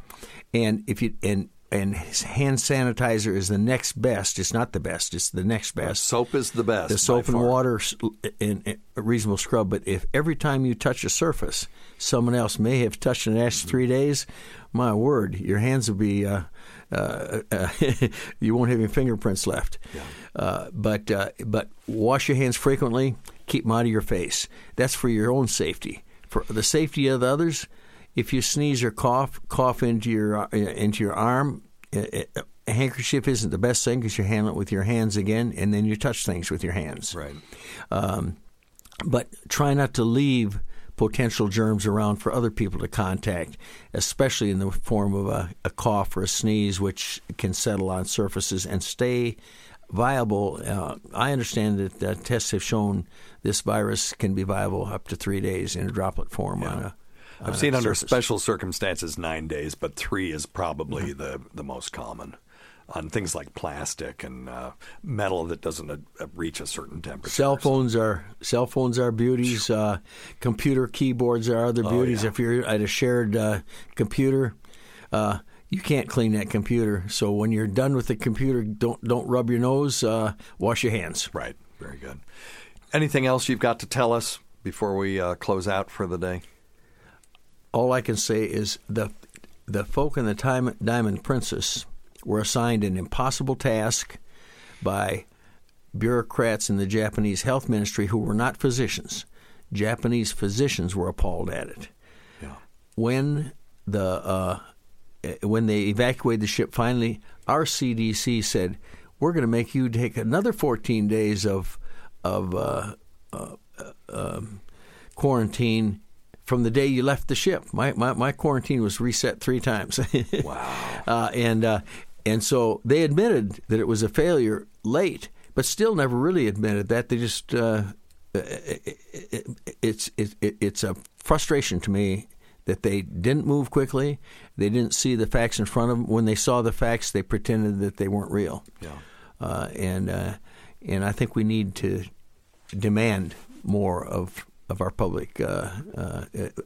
And if you and and hand sanitizer is the next best. It's not the best. It's the next best. Right. Soap is the best. The soap and water and a reasonable scrub. But if every time you touch a surface, someone else may have touched in the last three days, my word, your hands will be uh, uh, uh, you won't have any fingerprints left. Yeah. Uh, but uh, but wash your hands frequently. Keep them out of your face. That's for your own safety. For the safety of the others, if you sneeze or cough, cough into your into your arm. A handkerchief isn't the best thing because you handle it with your hands again, and then you touch things with your hands. Right. Um, but try not to leave potential germs around for other people to contact, especially in the form of a, a cough or a sneeze, which can settle on surfaces, and stay viable. Uh, I understand that uh, tests have shown this virus can be viable up to three days in a droplet form. Yeah. on a I've on seen a under surface. Special circumstances nine days, but three is probably mm-hmm. the, the most common on things like plastic and uh, metal that doesn't uh, reach a certain temperature. Cell phones are cell phones are beauties. Uh, computer keyboards are other beauties. Oh, yeah. If you're at a shared uh, computer, uh, you can't clean that computer. So when you're done with the computer, don't don't rub your nose. Uh, wash your hands. Right. Very good. Anything else you've got to tell us before we uh, close out for the day? All I can say is the the folk in the time, Diamond Princess were assigned an impossible task by bureaucrats in the Japanese health ministry who were not physicians. Japanese physicians were appalled at it. Yeah. When the uh, when they evacuated the ship, finally, our C D C said, "We're going to make you take another fourteen days of of uh, uh, uh, quarantine." From the day you left the ship, my my, my quarantine was reset three times. Wow! Uh, and uh, and so they admitted that it was a failure late, but still never really admitted that. They just uh, it, it, it's it, it, it's a frustration to me that they didn't move quickly. They didn't see the facts in front of them. When they saw the facts, they pretended that they weren't real. Yeah. Uh, and uh, and I think we need to demand more of. of our public uh, uh,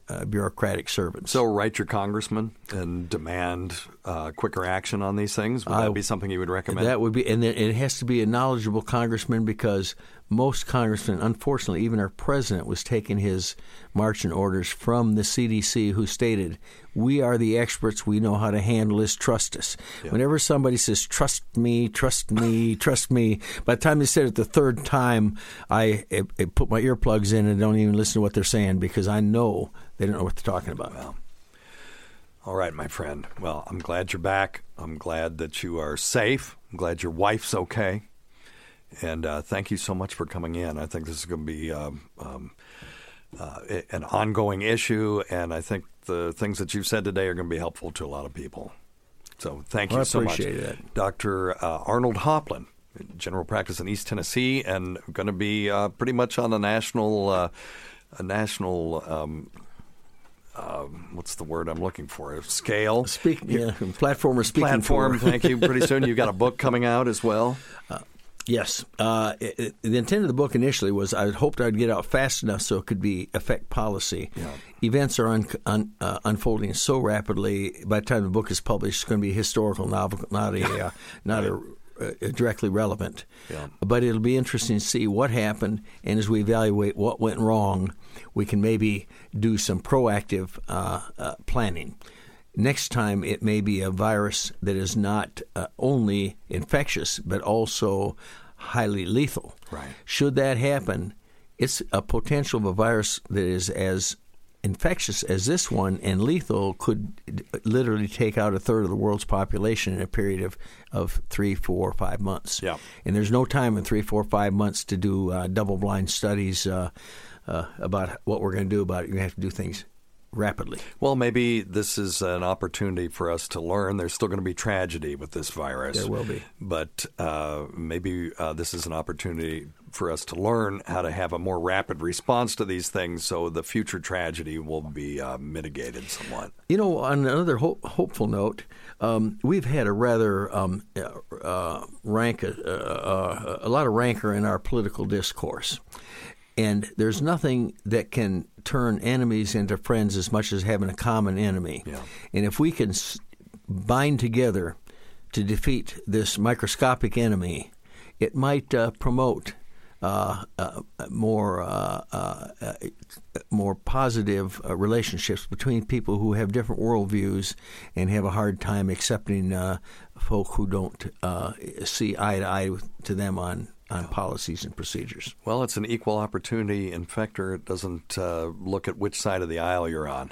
uh, bureaucratic servants. So write your congressman and demand uh, quicker action on these things. Would that uh, be something you would recommend? That would be, and it has to be a knowledgeable congressman, because most congressmen, unfortunately, even our president, was taking his marching orders from the C D C, who stated, "We are the experts. We know how to handle this. Trust us." Yeah. Whenever somebody says, "Trust me, trust me, trust me," by the time they said it the third time, I, I, I put my earplugs in and don't even listen to what they're saying, because I know they don't know what they're talking about. Well, all right, my friend. Well, I'm glad you're back. I'm glad that you are safe. I'm glad your wife's okay. And uh, thank you so much for coming in. I think this is going to be um, um, uh, an ongoing issue, and I think the things that you've said today are going to be helpful to a lot of people. So thank well, you so much. I appreciate it. Doctor Uh, Arnold Hopland, general practice in East Tennessee, and going to be uh, pretty much on a national, uh, a national um Um, what's the word I'm looking for? Scale. Speaking, yeah. Platform or speaking Platform, for. Thank you. Pretty soon you've got a book coming out as well. Uh, yes. Uh, it, it, the intent of the book initially was I hoped I'd get out fast enough so it could be affect policy. Yeah. Events are un, un, uh, unfolding so rapidly, by the time the book is published, it's going to be a historical novel, not a, uh, not yeah. a, uh, directly relevant. Yeah. But it'll be interesting to see what happened, and as we evaluate what went wrong, we can maybe do some proactive uh, uh, planning. Next time, it may be a virus that is not uh, only infectious, but also highly lethal. Right. Should that happen, it's a potential of a virus that is as infectious as this one and lethal could literally take out a third of the world's population in a period of, of three, four, five months. Yeah. And there's no time in three, four, five months to do uh, double-blind studies uh Uh, about what we're going to do about it. You're going to have to do things rapidly. Well, maybe this is an opportunity for us to learn. There's still going to be tragedy with this virus. There will be. But uh, maybe uh, this is an opportunity for us to learn how to have a more rapid response to these things, so the future tragedy will be uh, mitigated somewhat. You know, on another ho- hopeful note, um, we've had a rather um, uh, rank, uh, uh, a lot of rancor in our political discourse. And there's nothing that can turn enemies into friends as much as having a common enemy. Yeah. And if we can bind together to defeat this microscopic enemy, it might uh, promote uh, uh, more uh, uh, uh, more positive uh, relationships between people who have different worldviews and have a hard time accepting uh, folk who don't uh, see eye to eye with, to them on. on policies and procedures. Well, it's an equal opportunity infector. It doesn't uh, look at which side of the aisle you're on.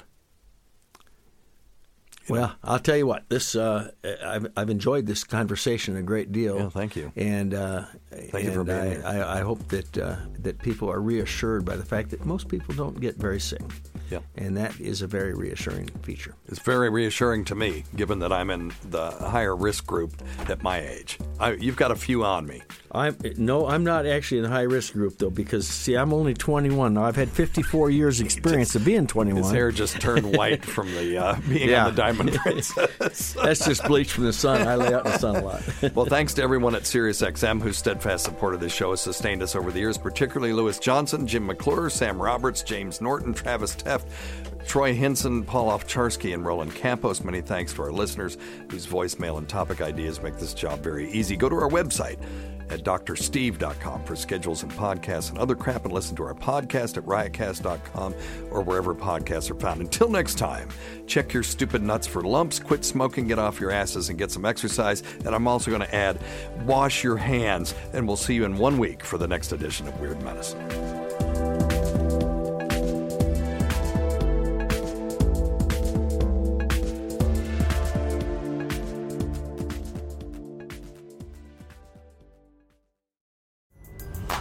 You well, know? I'll tell you what. This uh, I've, I've enjoyed this conversation a great deal. Yeah, thank you. And uh, thank and you for being I, here. I, I hope that uh, that people are reassured by the fact that most people don't get very sick. Yeah. And that is a very reassuring feature. It's very reassuring to me, given that I'm in the higher risk group at my age. I, you've got a few on me. I'm No, I'm not actually in the high risk group, though, because, see, I'm only twenty-one now. I've had fifty-four years experience just, of being twenty-one. His hair just turned white from the uh, being yeah. on the Diamond Princess. That's just bleach from the sun. I lay out in the sun a lot. Well, thanks to everyone at SiriusXM whose steadfast support of this show has sustained us over the years, particularly Lewis Johnson, Jim McClure, Sam Roberts, James Norton, Travis Teff, Troy Henson, Paul Ofcharsky, and Roland Campos. Many thanks to our listeners whose voicemail and topic ideas make this job very easy. Go to our website at d r steve dot com for schedules and podcasts and other crap, and listen to our podcast at riotcast dot com or wherever podcasts are found. Until next time, check your stupid nuts for lumps, quit smoking, get off your asses, and get some exercise. And I'm also going to add, wash your hands, and we'll see you in one week for the next edition of Weird Medicine.